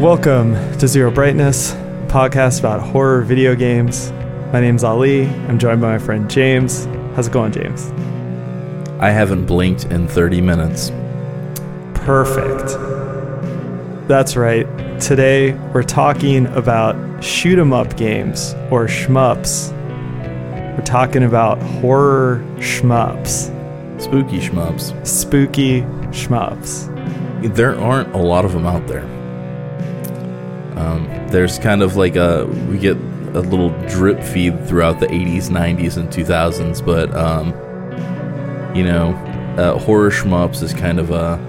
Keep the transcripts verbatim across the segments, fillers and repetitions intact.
Welcome to Zero Brightness, a podcast about horror video games. My name's Ali. I'm joined by my friend James. How's it going, James? I haven't blinked in thirty minutes. Perfect. That's right. Today we're talking about shoot 'em up games, or shmups. We're talking about horror shmups. Spooky shmups. Spooky shmups. There aren't a lot of them out there. Um, there's kind of like a, we get a little drip feed throughout the eighties, nineties, and two thousands, but, um, you know, uh, horror shmups is kind of a,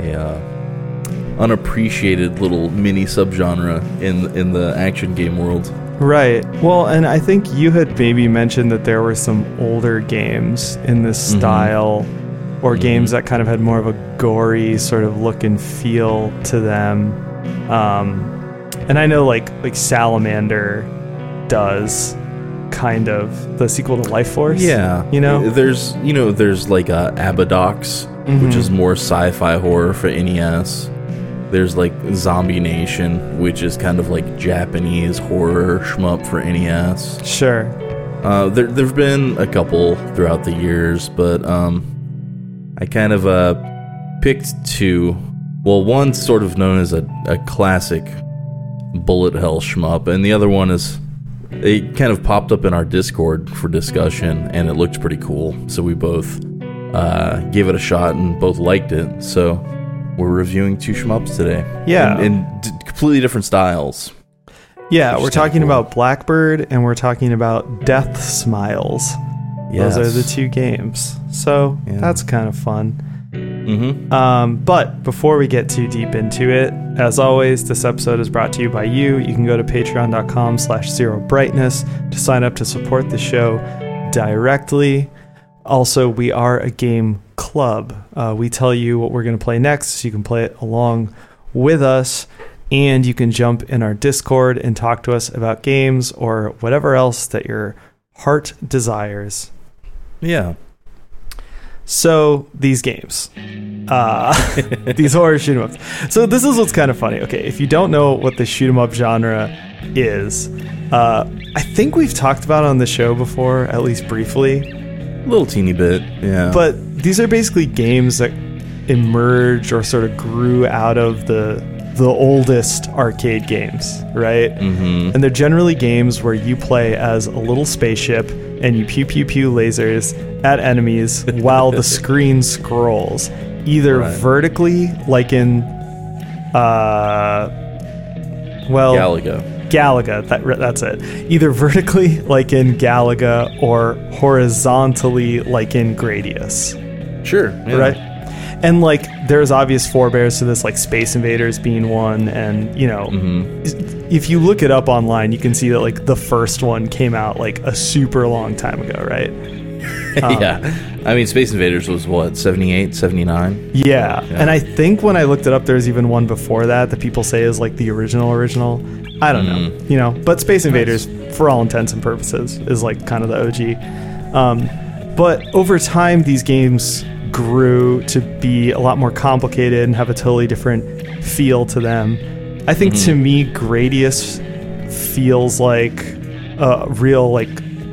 a uh, unappreciated little mini subgenre in, in the action game world. Right. Well, and I think you had maybe mentioned that there were some older games in this style, mm-hmm. or mm-hmm. games that kind of had more of a gory sort of look and feel to them. Um, and I know like like Salamander does kind of the sequel to Life Force. Yeah. You know, there's you know there's like uh, Abadox, mm-hmm. which is more sci-fi horror for N E S. There's like Zombie Nation, which is kind of like Japanese horror shmup for N E S. Sure. Uh, there there've been a couple throughout the years, but um, I kind of uh picked two. Well, one's sort of known as a a classic bullet hell shmup, and the other one is it kind of popped up in our Discord for discussion, and it looked pretty cool, so we both uh gave it a shot and both liked it. So we're reviewing two shmups today. Yeah. In, in d- completely different styles. Yeah, we're talking cool. about Blackbird, and we're talking about Death Smiles. Yes. Those are the two games. So yeah. That's kind of fun. Mm-hmm. Um, but before we get too deep into it, as always, this episode is brought to you by you. You can go to patreon.com slash zero brightness to sign up to support the show directly. Also, we are a game club. Uh, we tell you what we're going to play next, so you can play it along with us, and you can jump in our Discord and talk to us about games or whatever else that your heart desires. Yeah. So these games, uh, these horror shoot 'em ups. So this is what's kind of funny. Okay, if you don't know what the shoot 'em up genre is, uh, I think we've talked about it on the show before, at least briefly. Little teeny bit, yeah. But these are basically games that emerged or sort of grew out of the the oldest arcade games, right? Mm-hmm. And they're generally games where you play as a little spaceship and you pew pew pew lasers at enemies while the screen scrolls, either right. vertically, like in uh, well, Galaga. Galaga, that, that's it. Either vertically, like in Galaga, or horizontally, like in Gradius. Sure. Yeah. Right? And, like, there's obvious forebears to this, like Space Invaders being one, and, you know, mm-hmm. if you look it up online, you can see that, like, the first one came out, like, a super long time ago, right? Um, yeah. I mean, Space Invaders was, what, seventy-eight, seventy-nine? Yeah. yeah. And I think when I looked it up, there's even one before that that people say is, like, the original original. I don't know, mm. you know, but Space Invaders, nice. for all intents and purposes, is like kind of the O G. Um, but over time, these games grew to be a lot more complicated and have a totally different feel to them. I think mm-hmm. to me, Gradius feels like a real like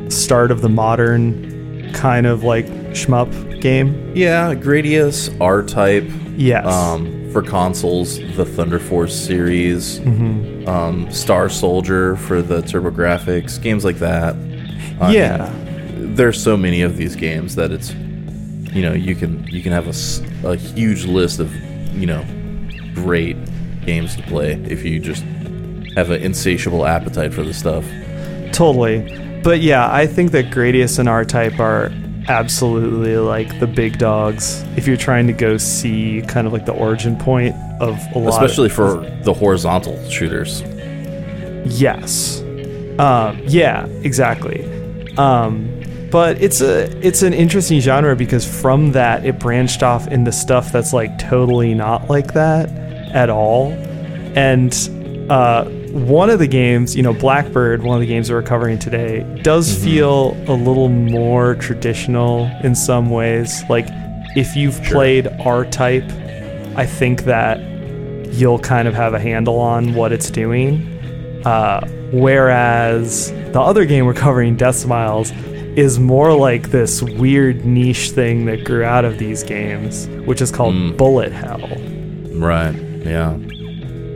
start of the modern kind of like shmup game. Yeah, Gradius, R-Type. Yes. Um, for consoles, the Thunder Force series, mm-hmm. um, Star Soldier for the TurboGrafx, games like that. I yeah, mean, there's so many of these games that it's, you know, you can you can have a, a huge list of, you know, great games to play if you just have an insatiable appetite for the stuff. Totally, but yeah, I think that Gradius and R-Type are absolutely like the big dogs if you're trying to go see kind of like the origin point of a lot, especially of, for the horizontal shooters. Yes. Um yeah, exactly. Um but it's a it's an interesting genre because from that it branched off into stuff that's like totally not like that at all. And uh one of the games, you know, Blackbird, one of the games we're covering today, does mm-hmm. feel a little more traditional in some ways. Like, if you've sure. played R-Type, I think that you'll kind of have a handle on what it's doing. Uh, whereas the other game we're covering, Death Smiles, is more like this weird niche thing that grew out of these games, which is called mm. Bullet Hell. Right, yeah.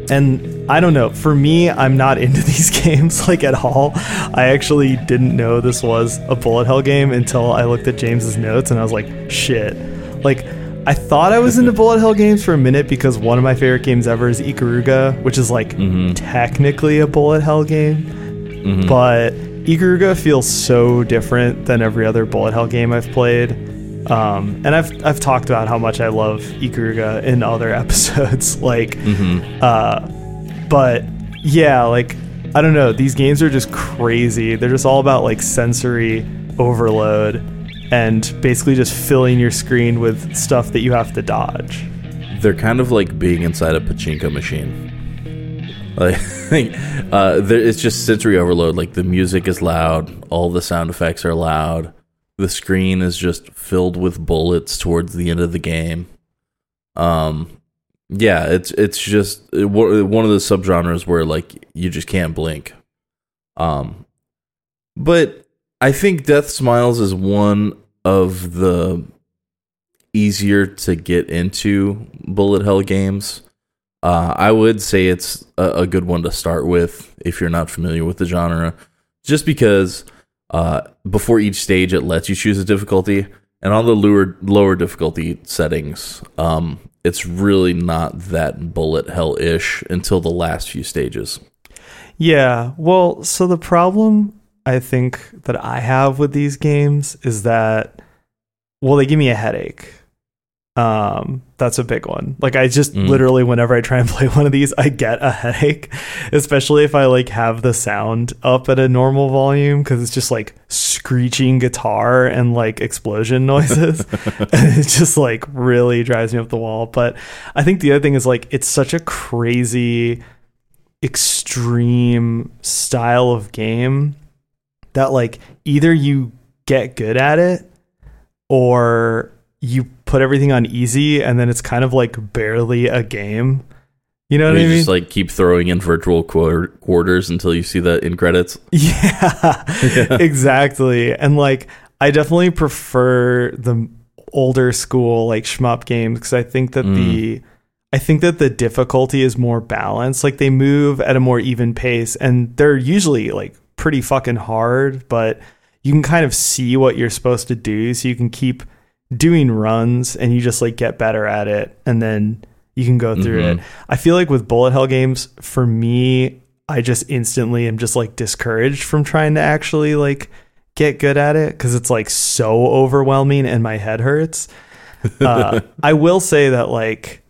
And I don't know, for me, I'm not into these games, like, at all. I actually didn't know this was a Bullet Hell game until I looked at James's notes, and I was like, shit. Like, I thought I was into Bullet Hell games for a minute because one of my favorite games ever is Ikaruga, which is, like, mm-hmm. technically a Bullet Hell game, mm-hmm. but Ikaruga feels so different than every other Bullet Hell game I've played. Um, and I've I've talked about how much I love Ikaruga in other episodes. like, mm-hmm. uh, but yeah, like, I don't know. These games are just crazy. They're just all about, like, sensory overload and basically just filling your screen with stuff that you have to dodge. They're kind of like being inside a pachinko machine. Like, uh, there, it's just sensory overload. Like, the music is loud, all the sound effects are loud. The screen is just filled with bullets towards the end of the game. Um, yeah, it's it's just it, one of the subgenres where, like, you just can't blink. Um, but I think Death Smiles is one of the easier to get into bullet hell games. Uh, I would say it's a, a good one to start with if you're not familiar with the genre, just because uh, before each stage it lets you choose a difficulty, and on the lower lower difficulty settings, um, it's really not that bullet hell-ish until the last few stages. Yeah, well, so the problem I think that I have with these games is that, well, they give me a headache. Um, that's a big one. Like, I just mm. literally, whenever I try and play one of these, I get a headache, especially if I, like, have the sound up at a normal volume, because it's just, like, screeching guitar and, like, explosion noises. And it just, like, really drives me up the wall. But I think the other thing is, like, it's such a crazy, extreme style of game that, like, either you get good at it or you put everything on easy, and then it's kind of like barely a game. You know what I mean? You just, like, keep throwing in virtual quarter- quarters until you see that in credits. Yeah, yeah, exactly. And, like, I definitely prefer the older school, like, shmup games, because I think that mm. the I think that the difficulty is more balanced. Like, they move at a more even pace, and they're usually, like, pretty fucking hard, but you can kind of see what you're supposed to do, so you can keep doing runs and you just, like, get better at it, and then you can go through mm-hmm. it. I feel like with bullet hell games, for me, I just instantly am just, like, discouraged from trying to actually, like, get good at it, because it's, like, so overwhelming and my head hurts. uh, I will say that, like,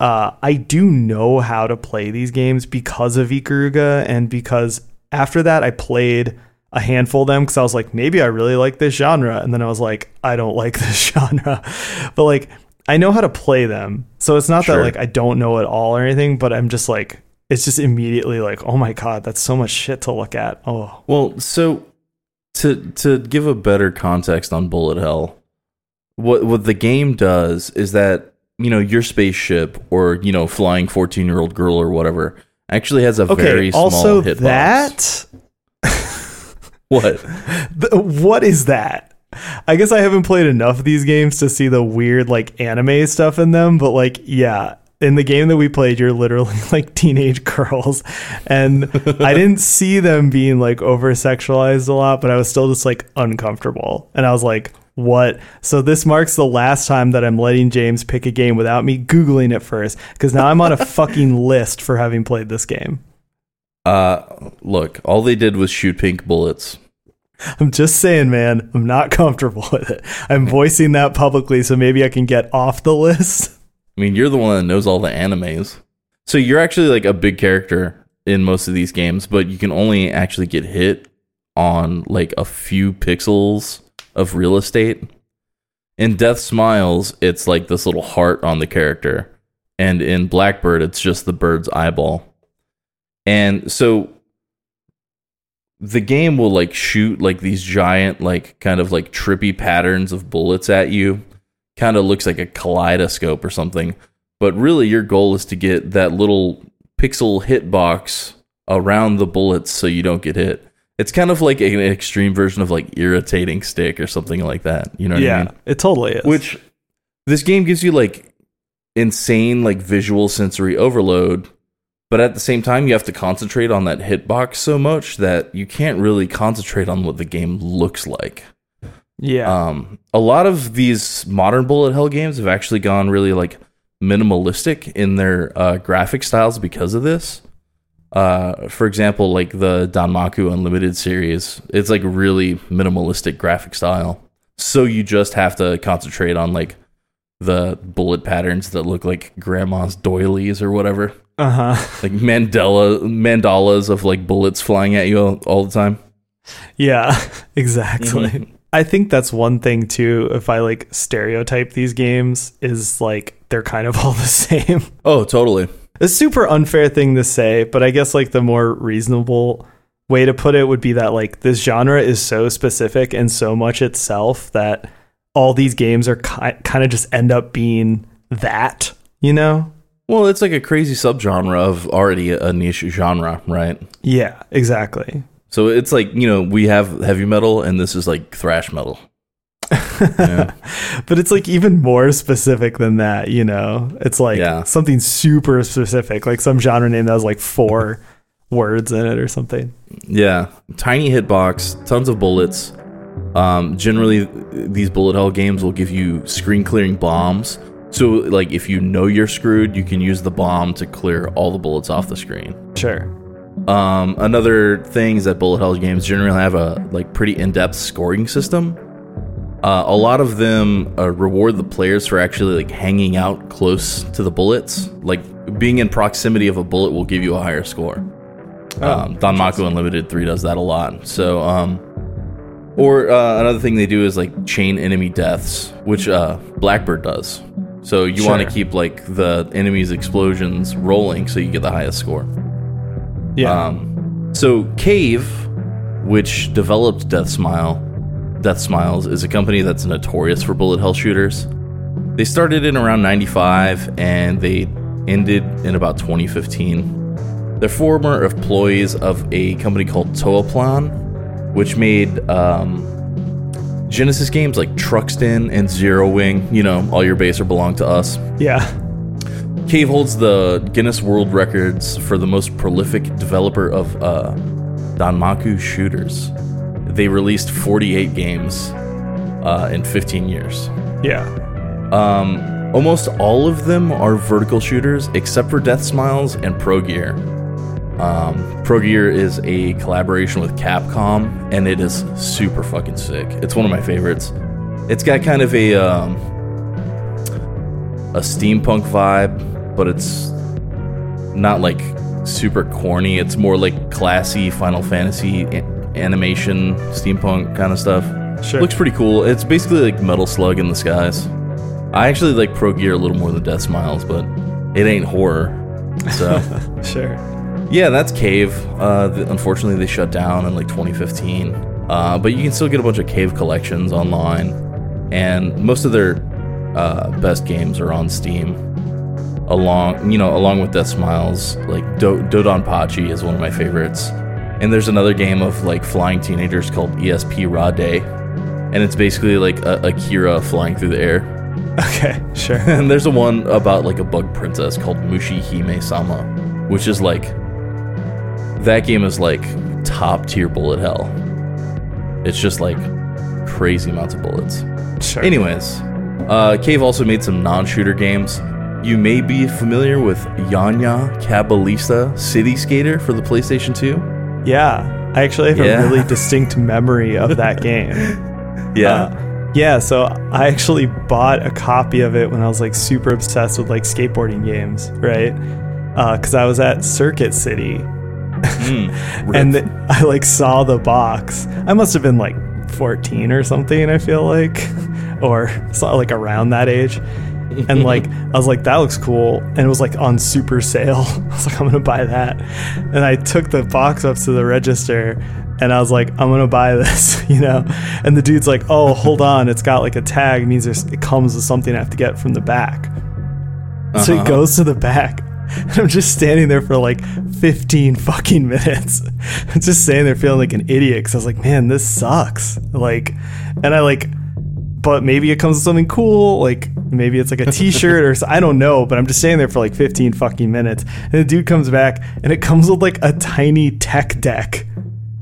uh, I do know how to play these games because of Ikaruga, and because after that I played a handful of them, because I was like, maybe I really like this genre, and then I was like, I don't like this genre. But, like, I know how to play them, so it's not sure. that, like, I don't know at all or anything, but I'm just like, it's just immediately like, oh my god, that's so much shit to look at. Oh well, so to to give a better context on bullet hell, what what the game does is that, you know, your spaceship or, you know, flying fourteen year old girl or whatever actually has a okay, very small also hitbox. That What? The, what is that? I guess I haven't played enough of these games to see the weird, like, anime stuff in them, but, like, yeah, in the game that we played, you're literally, like, teenage girls, and I didn't see them being, like, over-sexualized a lot, but I was still just, like, uncomfortable, and I was like, what? So this marks the last time that I'm letting James pick a game without me Googling it first, because now I'm on a fucking list for having played this game. Uh, look, all they did was shoot pink bullets. I'm just saying, man, I'm not comfortable with it. I'm voicing that publicly, so maybe I can get off the list. I mean, you're the one that knows all the animes. So you're actually, like, a big character in most of these games, but you can only actually get hit on, like, a few pixels of real estate. In Death Smiles, it's, like, this little heart on the character. And in Blackbird, it's just the bird's eyeball. And so the game will, like, shoot, like, these giant, like, kind of, like, trippy patterns of bullets at you. Kind of looks like a kaleidoscope or something. But really, your goal is to get that little pixel hitbox around the bullets so you don't get hit. It's kind of like an extreme version of like irritating stick or something like that. You know what yeah, I mean? It totally is. Which this game gives you like insane like visual sensory overload, but at the same time you have to concentrate on that hitbox so much that you can't really concentrate on what the game looks like. Yeah. Um, a lot of these modern bullet hell games have actually gone really like minimalistic in their uh, graphic styles because of this. Uh, for example, like the Danmaku Unlimited series, it's like really minimalistic graphic style. So you just have to concentrate on like the bullet patterns that look like grandma's doilies or whatever. Uh huh. Like mandala mandalas of like bullets flying at you all, all the time. Yeah, exactly. Mm-hmm. I think that's one thing too. If I like stereotype these games, is like they're kind of all the same. Oh, totally. A super unfair thing to say, but I guess like the more reasonable way to put it would be that like this genre is so specific and so much itself that all these games are ki- kind of just end up being that, you know? Well, it's like a crazy subgenre of already a niche genre, right? Yeah, exactly. So it's like, you know, we have heavy metal and this is like thrash metal. Yeah. But it's like even more specific than that, you know. It's like yeah. something super specific, like some genre name that has like four words in it or something. Yeah, tiny hitbox, tons of bullets. Um, generally, these bullet hell games will give you screen clearing bombs. So, like, if you know you're screwed, you can use the bomb to clear all the bullets off the screen. Sure. Um, another thing is that bullet hell games generally have a like pretty in-depth scoring system. Uh, a lot of them uh, reward the players for actually like hanging out close to the bullets. Like being in proximity of a bullet will give you a higher score. Oh, um, Danmaku Unlimited three does that a lot. So, um, or uh, another thing they do is like chain enemy deaths, which uh, Blackbird does. So you sure. want to keep like the enemy's explosions rolling so you get the highest score. Yeah. Um, so Cave, which developed Death Smile. Death Smiles is a company that's notorious for bullet hell shooters. They started in around ninety-five and they ended in about twenty fifteen. They're former employees of a company called Toaplan, which made um, Genesis games like Truxton and Zero Wing. You know, all your base are belong to us. Yeah. Cave holds the Guinness World Records for the most prolific developer of uh, Danmaku shooters. They released forty-eight games uh, in fifteen years. Yeah. Um, almost all of them are vertical shooters, except for Death Smiles and Progear. Um, Progear is a collaboration with Capcom, and it is super fucking sick. It's one of my favorites. It's got kind of a um, a steampunk vibe, but it's not like super corny. It's more like classy Final Fantasy animation, steampunk kind of stuff. Sure. Looks pretty cool. It's basically like Metal Slug in the skies. I actually like Progear a little more than Death Smiles, but it ain't horror. So sure. Yeah, that's Cave. Uh, the, unfortunately, they shut down in like twenty fifteen. Uh, but you can still get a bunch of Cave collections online, and most of their uh, best games are on Steam. Along, you know, along with Death Smiles, like Do- Dodonpachi is one of my favorites. And there's another game of like flying teenagers called E S P Raw Day, and it's basically like a Akira flying through the air. Okay, sure. And there's a one about like a bug princess called Mushi Hime-sama, which is like, that game is like top tier bullet hell. It's just like crazy amounts of bullets. Sure. Anyways, uh, Cave also made some non-shooter games. You may be familiar with Yanya Cabalista City Skater for the PlayStation two. Yeah, I actually have yeah. a really distinct memory of that game. yeah. Uh, yeah, so I actually bought a copy of it when I was like super obsessed with like skateboarding games, right? Because uh, I was at Circuit City mm, and th- I like saw the box. I must have been like fourteen or something, I feel like, or saw like around that age. And like I was like, that looks cool, and it was like on super sale. I was like, I'm gonna buy that. And I took the box up to the register and I was like, I'm gonna buy this, you know. And the dude's like, oh, hold on, it's got like a tag, it means it comes with something I have to get from the back. Uh-huh. So he goes to the back. And I'm just standing there for like fifteen fucking minutes. I'm just standing there feeling like an idiot because I was like, man, this sucks. Like, and I like, but maybe it comes with something cool. Like, maybe it's like a t-shirt or I don't know, but I'm just standing there for like fifteen fucking minutes. And the dude comes back and it comes with like a tiny tech deck.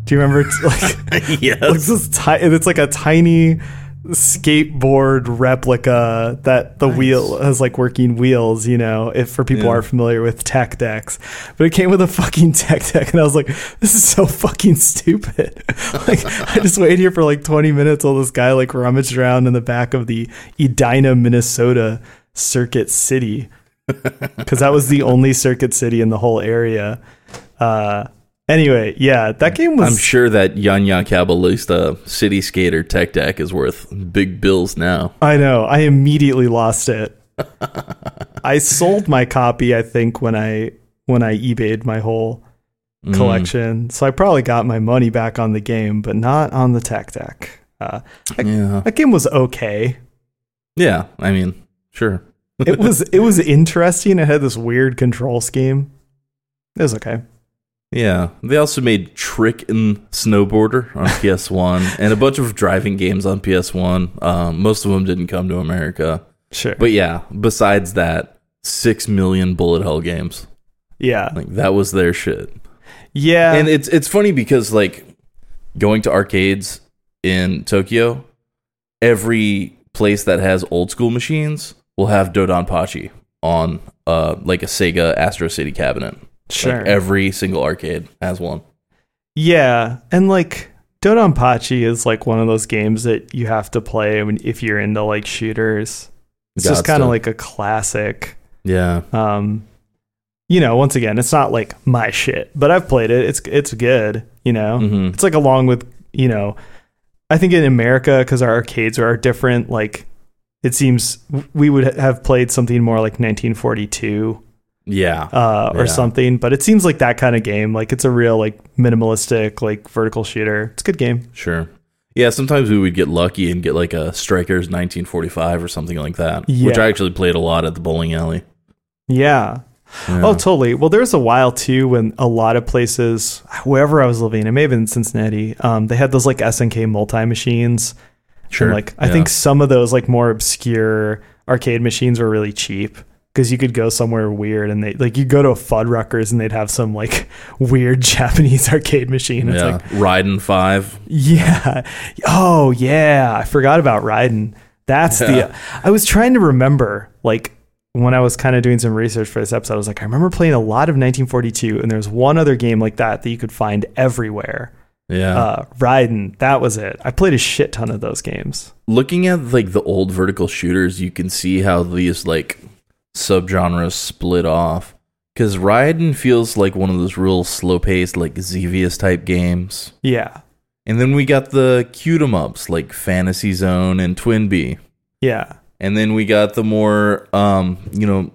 Do you remember? It's like, yes. It's, this ti- it's like a tiny skateboard replica that the nice. Wheel has like working wheels, you know, if for people yeah. who aren't familiar with Tech Decks. But it came with a fucking Tech Deck and I was like, this is so fucking stupid. Like, I just waited here for like twenty minutes while this guy like rummaged around in the back of the Edina, Minnesota Circuit City, because that was the only Circuit City in the whole area. Uh, Anyway, yeah, that game was... I'm sure that Yanya Cabalista City Skater Tech Deck is worth big bills now. I know. I immediately lost it. I sold my copy, I think, when I when I eBayed my whole collection. Mm. So I probably got my money back on the game, but not on the Tech Deck. Uh, that, yeah. that game was okay. Yeah, I mean, sure. It was it was interesting. It had this weird control scheme. It was okay. Yeah, they also made Trick and Snowboarder on P S One and a bunch of driving games on P S One. Um, most of them didn't come to America. Sure. But yeah, besides that, six million bullet hell games. Yeah. Like, that was their shit. Yeah. And it's it's funny because, like, going to arcades in Tokyo, every place that has old school machines will have Dodonpachi on, uh, like, a Sega Astro City cabinet. Sure. Like, every single arcade has one. Yeah, and like Dodonpachi is like one of those games that you have to play when, if you're into like shooters. It's God's just kind of like a classic. Yeah. Um, you know, once again, it's not like my shit, but I've played it. It's it's good. You know, mm-hmm. It's like along with, you know, I think in America because our arcades are different. Like, it seems we would have played something more like nineteen forty-two. Yeah. Uh, or yeah. something. But it seems like that kind of game. Like, it's a real, like, minimalistic, like, vertical shooter. It's a good game. Sure. Yeah, sometimes we would get lucky and get, like, a Strikers nineteen forty-five or something like that. Yeah. Which I actually played a lot at the bowling alley. Yeah. yeah. Oh, totally. Well, there was a while, too, when a lot of places, wherever I was living, it may have been Cincinnati, um, they had those, like, S N K multi-machines. Sure. And, like, I yeah. think some of those, like, more obscure arcade machines were really cheap. Because you could go somewhere weird and they like you go to a Fuddruckers and they'd have some like weird Japanese arcade machine. It's yeah. like Raiden five. Yeah. Oh yeah. I forgot about Raiden. That's yeah. the I was trying to remember, like, when I was kind of doing some research for this episode, I was like, I remember playing a lot of nineteen forty-two and there's one other game like that that you could find everywhere. Yeah. Uh, Raiden, that was it. I played a shit ton of those games. Looking at like the old vertical shooters, you can see how these like subgenres split off, because Raiden feels like one of those real slow-paced, like, Xevious type games. Yeah. And then we got the cute 'em ups like Fantasy Zone and Twinbee. Yeah. And then we got the more, um, you know,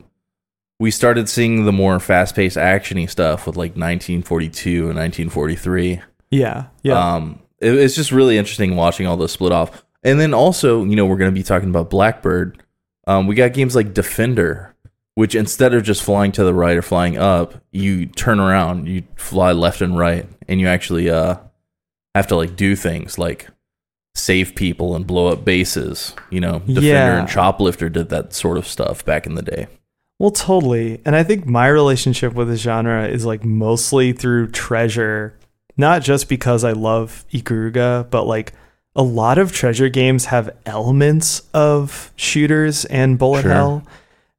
we started seeing the more fast-paced actiony stuff with like nineteen forty-two and nineteen forty-three. Yeah. Yeah. Um, it, it's just really interesting watching all those split off. And then also, you know, we're going to be talking about Blackbird. Um, we got games like Defender, which instead of just flying to the right or flying up, you turn around, you fly left and right, and you actually uh, have to like do things like save people and blow up bases. You know, Defender yeah. and Choplifter did that sort of stuff back in the day. Well, totally. And I think my relationship with the genre is like mostly through Treasure, not just because I love Ikaruga, but like a lot of Treasure games have elements of shooters and bullet sure. hell.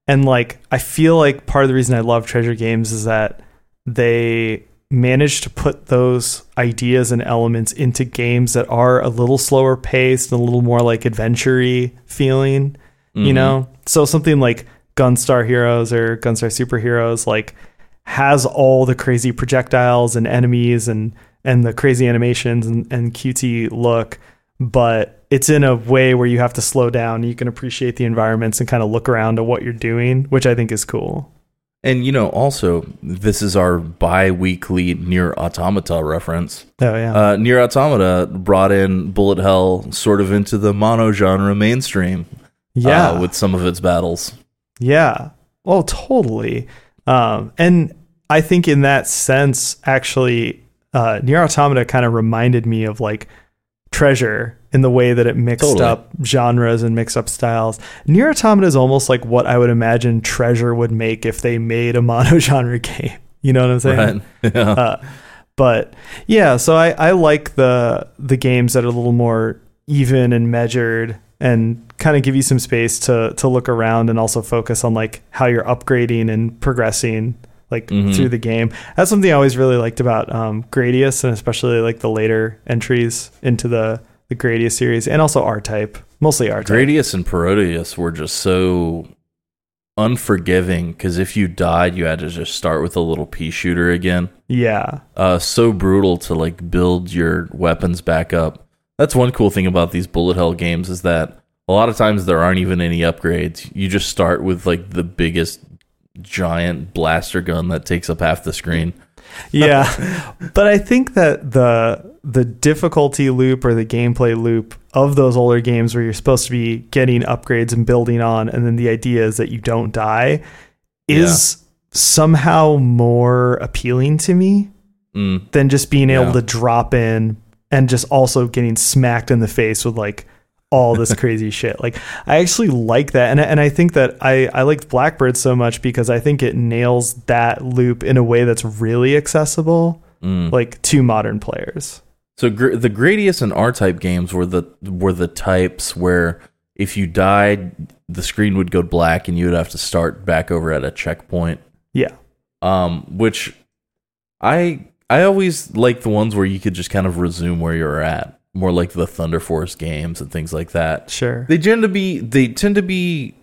And like, I feel like part of the reason I love Treasure games is that they manage to put those ideas and elements into games that are a little slower paced, a little more like adventure-y feeling, mm-hmm. you know? So something like Gunstar Heroes or Gunstar Superheroes, like, has all the crazy projectiles and enemies and, and the crazy animations and, and cutesy look, but it's in a way where you have to slow down. You can appreciate the environments and kind of look around at what you're doing, which I think is cool. And, you know, also, this is our bi-weekly Nier Automata reference. Oh, yeah. Uh, Nier Automata brought in bullet hell sort of into the mono genre mainstream. Yeah. Uh, with some of its battles. Yeah. Well, totally. Um, and I think in that sense, actually, uh, Nier Automata kind of reminded me of like Treasure in the way that it mixed totally. up genres and mixed up styles. Nier Automata is almost like what I would imagine Treasure would make if they made a mono genre game. You know what I'm saying? Right. Yeah. Uh, but yeah, so I, I like the the games that are a little more even and measured and kind of give you some space to to look around and also focus on like how you're upgrading and progressing like mm-hmm. through the game. That's something I always really liked about um, Gradius, and especially like the later entries into the, the Gradius series, and also R-Type, mostly R-Type. Gradius and Parodius were just so unforgiving because if you died, you had to just start with a little pea shooter again. Yeah. Uh, so brutal to like build your weapons back up. That's one cool thing about these bullet hell games is that a lot of times there aren't even any upgrades. You just start with like the biggest giant blaster gun that takes up half the screen. Yeah. But I think that the the difficulty loop or the gameplay loop of those older games where you're supposed to be getting upgrades and building on, and then the idea is that you don't die, is yeah. somehow more appealing to me mm. than just being able yeah. to drop in and just also getting smacked in the face with like all this crazy shit. Like I actually like that. And, and I think that I, I liked Blackbird so much because I think it nails that loop in a way that's really accessible, mm. like to modern players. So gr- the Gradius and R-Type games were the, were the types where if you died, the screen would go black and you would have to start back over at a checkpoint. Yeah. Um, which I, I always like the ones where you could just kind of resume where you're at, more like the Thunder Force games and things like that. Sure. They tend to be they tend to be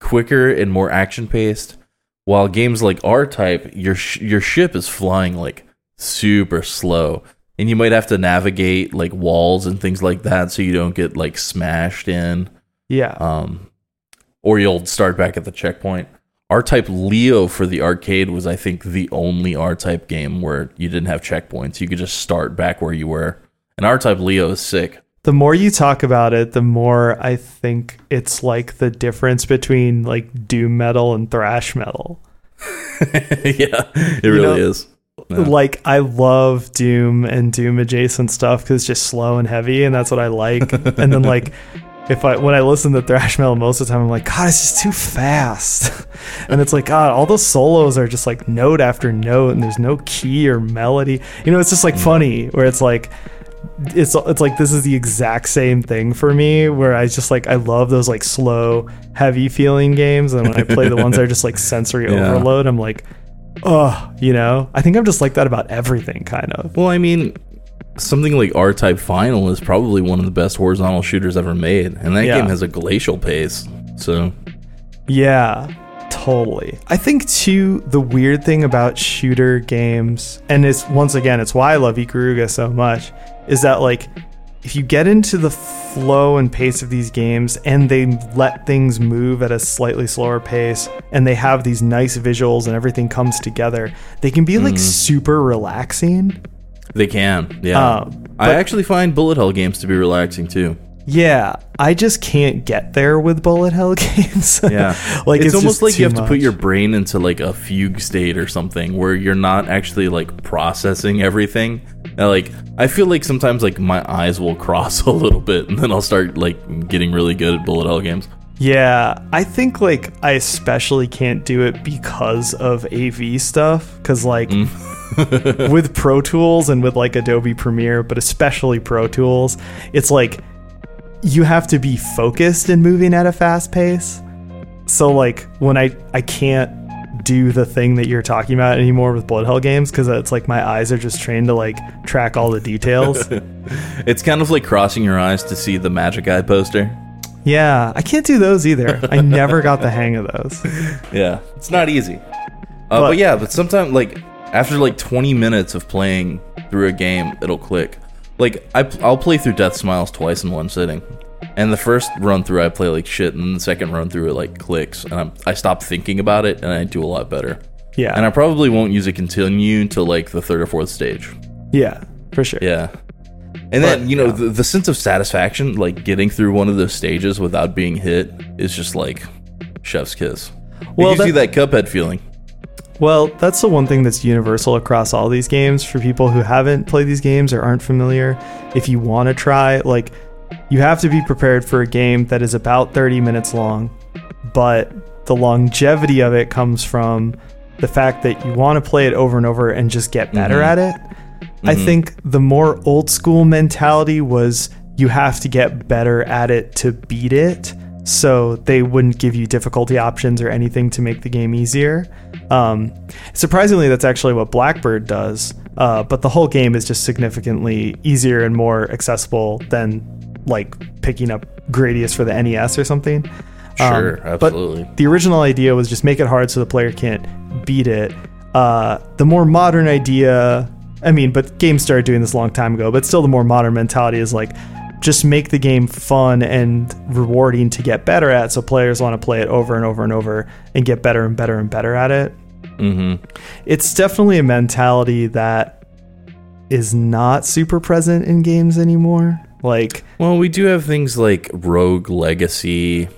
quicker and more action-paced, while games like R-Type, your sh- your ship is flying like super slow, and you might have to navigate like walls and things like that so you don't get like smashed in. Yeah. Um, or you'll start back at the checkpoint. R-Type Leo for the arcade was, I think, the only R-Type game where you didn't have checkpoints. You could just start back where you were. And R-Type Leo is sick. The more you talk about it, the more I think it's like the difference between like doom metal and thrash metal. Yeah, it you really know, is. Yeah. Like, I love doom and doom adjacent stuff because it's just slow and heavy, and that's what I like. And then like... If I when I listen to thrash metal most of the time, I'm like, God, it's just too fast. And it's like, God, all those solos are just like note after note, and there's no key or melody. You know, it's just like funny where it's like, it's it's like this is the exact same thing for me. Where I just like I love those like slow, heavy feeling games, and when I play the ones that are just like sensory yeah. overload, I'm like, oh, you know. I think I'm just like that about everything, kind of. Well, I mean. Something like R-Type Final is probably one of the best horizontal shooters ever made, and that yeah. game has a glacial pace. So, yeah, totally. I think too the weird thing about shooter games, and it's once again it's why I love Ikaruga so much, is that like if you get into the flow and pace of these games, and they let things move at a slightly slower pace, and they have these nice visuals and everything comes together, they can be like mm. super relaxing. They can, yeah. Um, but, I actually find bullet hell games to be relaxing too. Yeah, I just can't get there with bullet hell games. Yeah, like it's, it's almost like you have much. to put your brain into like a fugue state or something where you're not actually like processing everything. And, like I feel like sometimes like my eyes will cross a little bit, and then I'll start like getting really good at bullet hell games. Yeah, I think like I especially can't do it because of A V stuff, because like. Mm. With Pro Tools and with like Adobe Premiere, but especially Pro Tools, it's like you have to be focused and moving at a fast pace. So like when I I can't do the thing that you're talking about anymore with Blood Hell games, because it's like my eyes are just trained to like track all the details. It's kind of like crossing your eyes to see the Magic Eye poster. Yeah, I can't do those either. I never got the hang of those. Yeah, it's not easy. Uh, but, but yeah, but sometimes like. After like twenty minutes of playing through a game, it'll click. Like, I, I'll play through Death Smiles twice in one sitting. And the first run through, I play like shit. And then the second run through, it like clicks. And I'm, I stop thinking about it, and I do a lot better. Yeah. And I probably won't use a continue to like the third or fourth stage. Yeah, for sure. Yeah. And but, then, you know, yeah. the, the sense of satisfaction, like getting through one of those stages without being hit, is just like chef's kiss. Well, it gives that, you that Cuphead feeling. Well, that's the one thing that's universal across all these games. For people who haven't played these games or aren't familiar, if you want to try, like, you have to be prepared for a game that is about thirty minutes long, but the longevity of it comes from the fact that you want to play it over and over and just get better mm-hmm. at it. Mm-hmm. I think the more old school mentality was you have to get better at it to beat it. So they wouldn't give you difficulty options or anything to make the game easier. Um, surprisingly, that's actually what Blackbird does. Uh, but the whole game is just significantly easier and more accessible than like picking up Gradius for the N E S or something. Sure, um, absolutely. But the original idea was just make it hard so the player can't beat it. Uh, the more modern idea, I mean, but games started doing this a long time ago, but still the more modern mentality is like, just make the game fun and rewarding to get better at, so players want to play it over and over and over and get better and better and better at it. Mm-hmm. It's definitely a mentality that is not super present in games anymore. Like, well, we do have things like Rogue Legacy,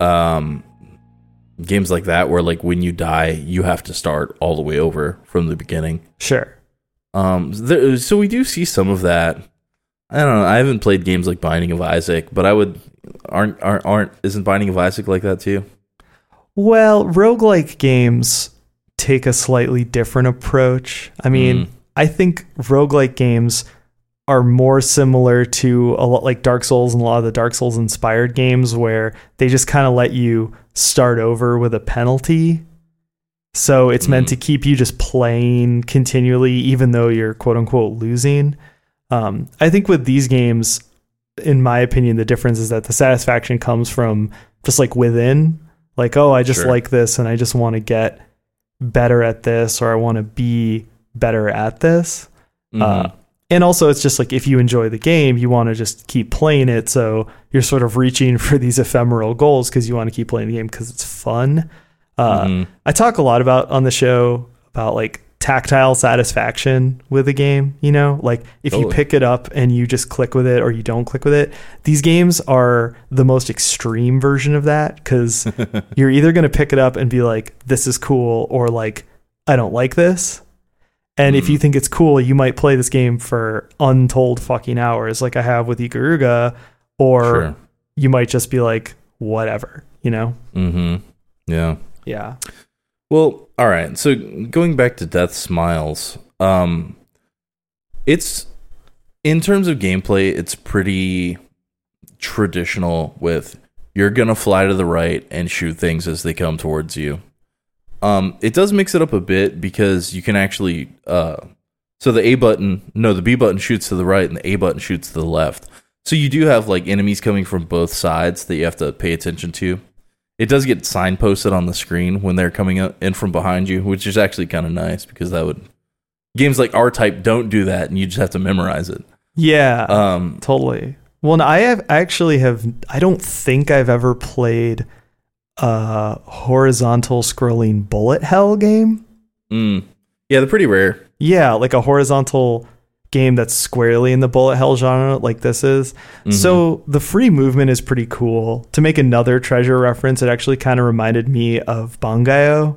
um, games like that, where like when you die, you have to start all the way over from the beginning. Sure. Um, there, so we do see some of that. I don't know. I haven't played games like Binding of Isaac, but I would aren't aren't aren't isn't Binding of Isaac like that too? Well, roguelike games take a slightly different approach. I mean, mm. I think roguelike games are more similar to a lot like Dark Souls and a lot of the Dark Souls inspired games where they just kind of let you start over with a penalty. So it's mm. meant to keep you just playing continually, even though you're quote unquote losing. Um, I think with these games, in my opinion, the difference is that the satisfaction comes from just like within, like, oh, I just sure. like this and I just want to get better at this, or I want to be better at this. Mm-hmm. Uh, and also it's just like, if you enjoy the game, you want to just keep playing it. So you're sort of reaching for these ephemeral goals because you want to keep playing the game because it's fun. Uh, mm-hmm. I talk a lot about on the show about like tactile satisfaction with a game, you know, like if totally. you pick it up and you just click with it or you don't click with it. These games are the most extreme version of that because you're either going to pick it up and be like, this is cool, or like, I don't like this. And mm. if you think it's cool, you might play this game for untold fucking hours, like I have with Ikaruga, or sure. you might just be like, whatever, you know? Mm-hmm. Yeah. Yeah. Well, all right. So going back to Death Smiles, um, it's in terms of gameplay, it's pretty traditional. With you're gonna fly to the right and shoot things as they come towards you. Um, it does mix it up a bit because you can actually. Uh, so the A button, no, the B button shoots to the right, and the A button shoots to the left. So you do have like enemies coming from both sides that you have to pay attention to. It does get signposted on the screen when they're coming up in from behind you, which is actually kind of nice because that would games like R-Type don't do that, and you just have to memorize it. Yeah, um, totally. Well, I have actually have I don't think I've ever played a horizontal scrolling bullet hell game. Mm. Yeah, they're pretty rare. Yeah, like a horizontal game that's squarely in the bullet hell genre like this is. Mm-hmm. So the free movement is pretty cool. To make another Treasure reference, it actually kind of reminded me of Bangai-O,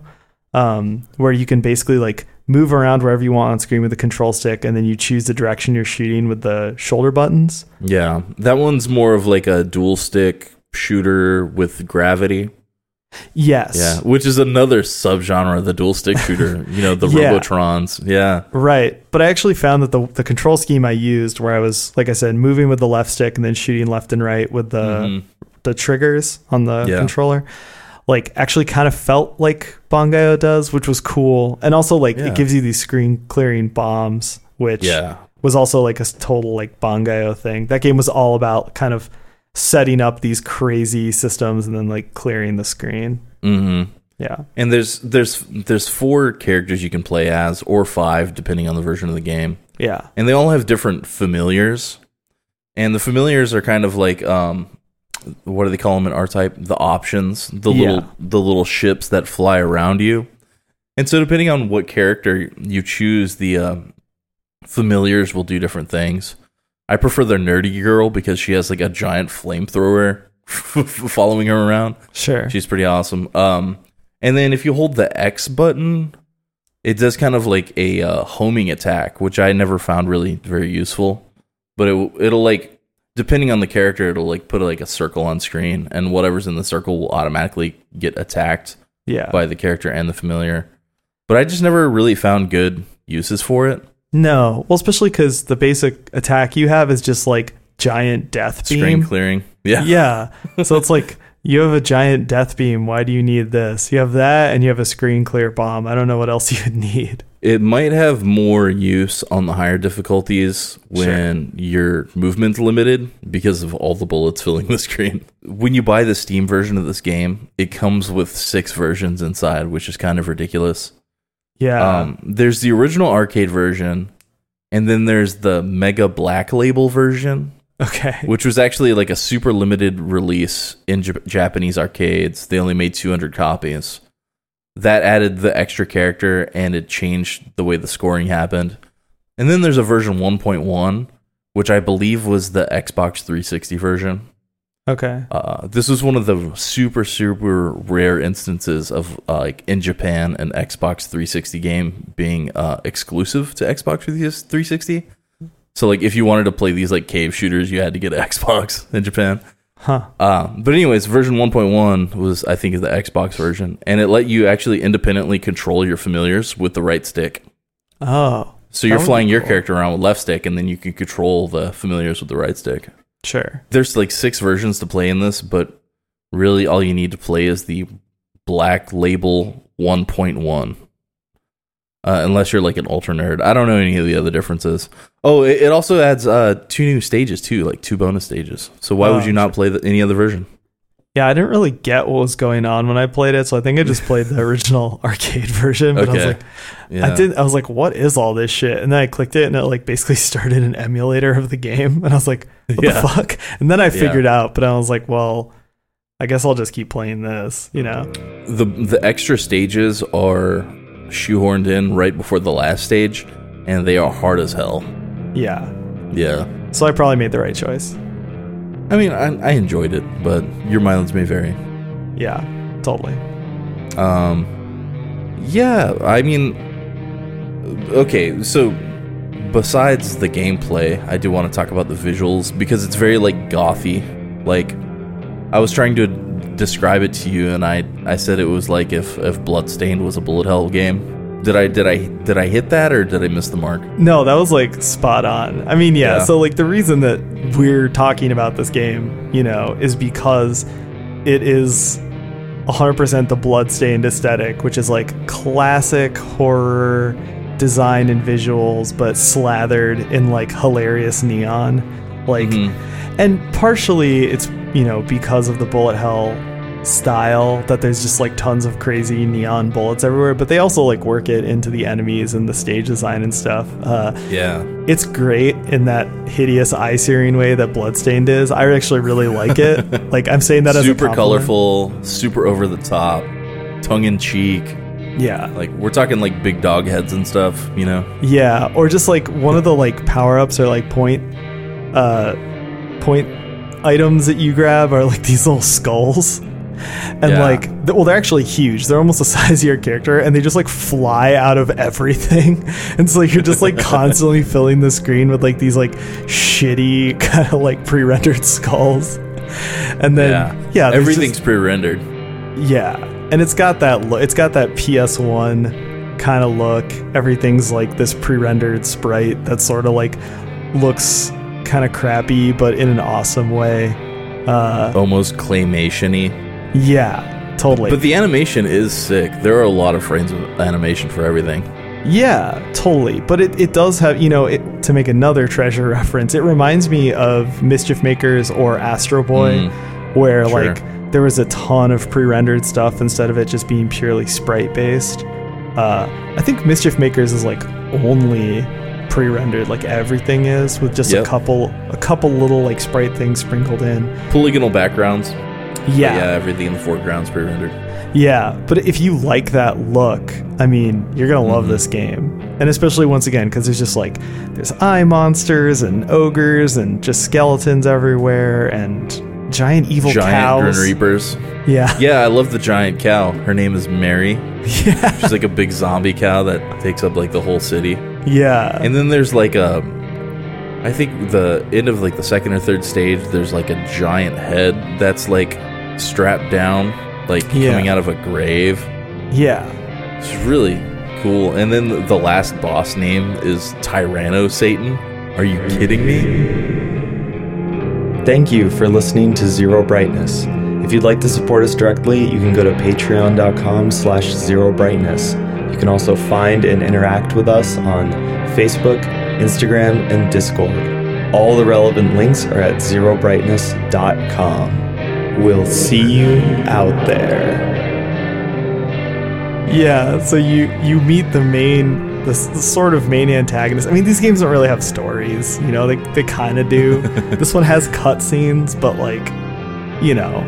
um, where you can basically like move around wherever you want on screen with the control stick, and then you choose the direction you're shooting with the shoulder buttons. Yeah, that one's more of like a dual stick shooter with gravity. Yes. Yeah, which is another subgenre, the dual stick shooter, you know, the yeah. Robotrons. Yeah. Right. But I actually found that the the control scheme I used, where I was, like I said, moving with the left stick and then shooting left and right with the mm-hmm. the triggers on the yeah. controller, like actually kind of felt like Bangai-O does, which was cool. And also like yeah. it gives you these screen clearing bombs, which yeah. was also like a total like Bangai-O thing. That game was all about kind of setting up these crazy systems and then like clearing the screen. Mm-hmm. Yeah. And there's there's there's four characters you can play as, or five depending on the version of the game. Yeah. And they all have different familiars. And the familiars are kind of like um what do they call them in R-Type? The options, the yeah. little the little ships that fly around you. And so depending on what character you choose, the uh, familiars will do different things. I prefer the nerdy girl because she has like a giant flamethrower following her around. Sure. She's pretty awesome. Um, And then if you hold the X button, it does kind of like a uh, homing attack, which I never found really very useful. But it, it'll like, depending on the character, it'll like put like a circle on screen, and whatever's in the circle will automatically get attacked yeah. by the character and the familiar. But I just never really found good uses for it. No. Well, especially because the basic attack you have is just like giant death beam. Screen clearing. Yeah. Yeah. So it's like, you have a giant death beam. Why do you need this? You have that and you have a screen clear bomb. I don't know what else you would need. It might have more use on the higher difficulties when sure. your movement's limited because of all the bullets filling the screen. When you buy the Steam version of this game, it comes with six versions inside, which is kind of ridiculous. Yeah. Um, there's the original arcade version, and then there's the Mega Black Label version. Okay. Which was actually like a super limited release in J- Japanese arcades. They only made two hundred copies. That added the extra character, and it changed the way the scoring happened. And then there's a version one point one, which I believe was the Xbox three sixty version. Okay. Uh, this was one of the super, super rare instances of, uh, like, in Japan, an Xbox three sixty game being uh, exclusive to Xbox three sixty. So, like, if you wanted to play these, like, cave shooters, you had to get an Xbox in Japan. Huh. Uh, but anyways, version one point one was, I think, is the Xbox version. And it let you actually independently control your familiars with the right stick. Oh. So you're flying your cool. character around with left stick, and then you can control the familiars with the right stick. Sure. There's like six versions to play in this, but really all you need to play is the Black Label one point one. Uh, unless you're like an ultra nerd. I don't know any of the other differences. Oh, it, it also adds uh, two new stages too, like two bonus stages. So why oh, would you not play the, any other version? Yeah, I didn't really get what was going on when I played it, so I think I just played the original arcade version. But okay. I was like, yeah. I did. I was like, what is all this shit? And then I clicked it, and it like basically started an emulator of the game. And I was like, what yeah. the fuck? And then I figured yeah. out, but I was like, well, I guess I'll just keep playing this. You know, the the extra stages are shoehorned in right before the last stage, and they are hard as hell. Yeah. Yeah. So I probably made the right choice. I mean, I, I enjoyed it, but your mileage may vary. Yeah, totally. Um, yeah, I mean, okay, so besides the gameplay, I do want to talk about the visuals, because it's very, like, gothy. Like, I was trying to describe it to you, and I, I said it was like if, if Bloodstained was a bullet hell game. Did I did I did I hit that, or did I miss the mark? No, that was like spot on. I mean, yeah, yeah. So like the reason that we're talking about this game, you know, is because it is one hundred percent the Bloodstained aesthetic, which is like classic horror design and visuals, but slathered in like hilarious neon, like, mm-hmm. and partially it's, you know, because of the bullet hell style, that there's just like tons of crazy neon bullets everywhere, but they also like work it into the enemies and the stage design and stuff. Uh, yeah. It's great in that hideous eye searing way that Bloodstained is. I actually really like it. Like, I'm saying that as a compliment. Super colorful, super over the top, tongue in cheek. Yeah. Like, we're talking like big dog heads and stuff, you know? Yeah. Or just like one of the like power ups or like point, uh, point, items that you grab are like these little skulls, and yeah. like well they're actually huge, they're almost the size of your character, and they just like fly out of everything, and so like you're just like constantly filling the screen with like these like shitty kind of like pre-rendered skulls, and then yeah, yeah everything's just pre-rendered, yeah and it's got that lo- it's got that P S One kind of look. Everything's like this pre-rendered sprite that sort of like looks kind of crappy but in an awesome way, uh almost claymation-y. Yeah, totally. But the animation is sick. There are a lot of frames of animation for everything. Yeah, totally. But it, it does have, you know, it, to make another Treasure reference, it reminds me of Mischief Makers or Astro Boy, mm, where sure. like there was a ton of pre-rendered stuff instead of it just being purely sprite based. uh I think Mischief Makers is like only pre-rendered, like everything is, with just yep. a couple a couple little like sprite things sprinkled in, polygonal backgrounds. Yeah, yeah, everything in the foreground's pre-rendered. Yeah, but if you like that look, I mean, you're gonna love mm-hmm. this game, and especially once again because there's just like there's eye monsters and ogres and just skeletons everywhere, and giant evil giant cows. Giant Grim Reapers. Yeah. Yeah, I love the giant cow. Her name is Mary. Yeah. She's like a big zombie cow that takes up like the whole city. Yeah. And then there's like a... I think the end of like the second or third stage, there's like a giant head that's like strapped down, like yeah. coming out of a grave. Yeah. It's really cool. And then the last boss name is Tyranno Satan. Are you kidding me? Thank you for listening to Zero Brightness. If you'd like to support us directly, you can go to patreon.com slash zero brightness. You can also find and interact with us on Facebook, Instagram, and Discord. All the relevant links are at zero brightness dot com. We'll see you out there. Yeah, so you, you meet the main... The, the sort of main antagonist. I mean, these games don't really have stories, you know, they they kind of do. This one has cutscenes, but like, you know,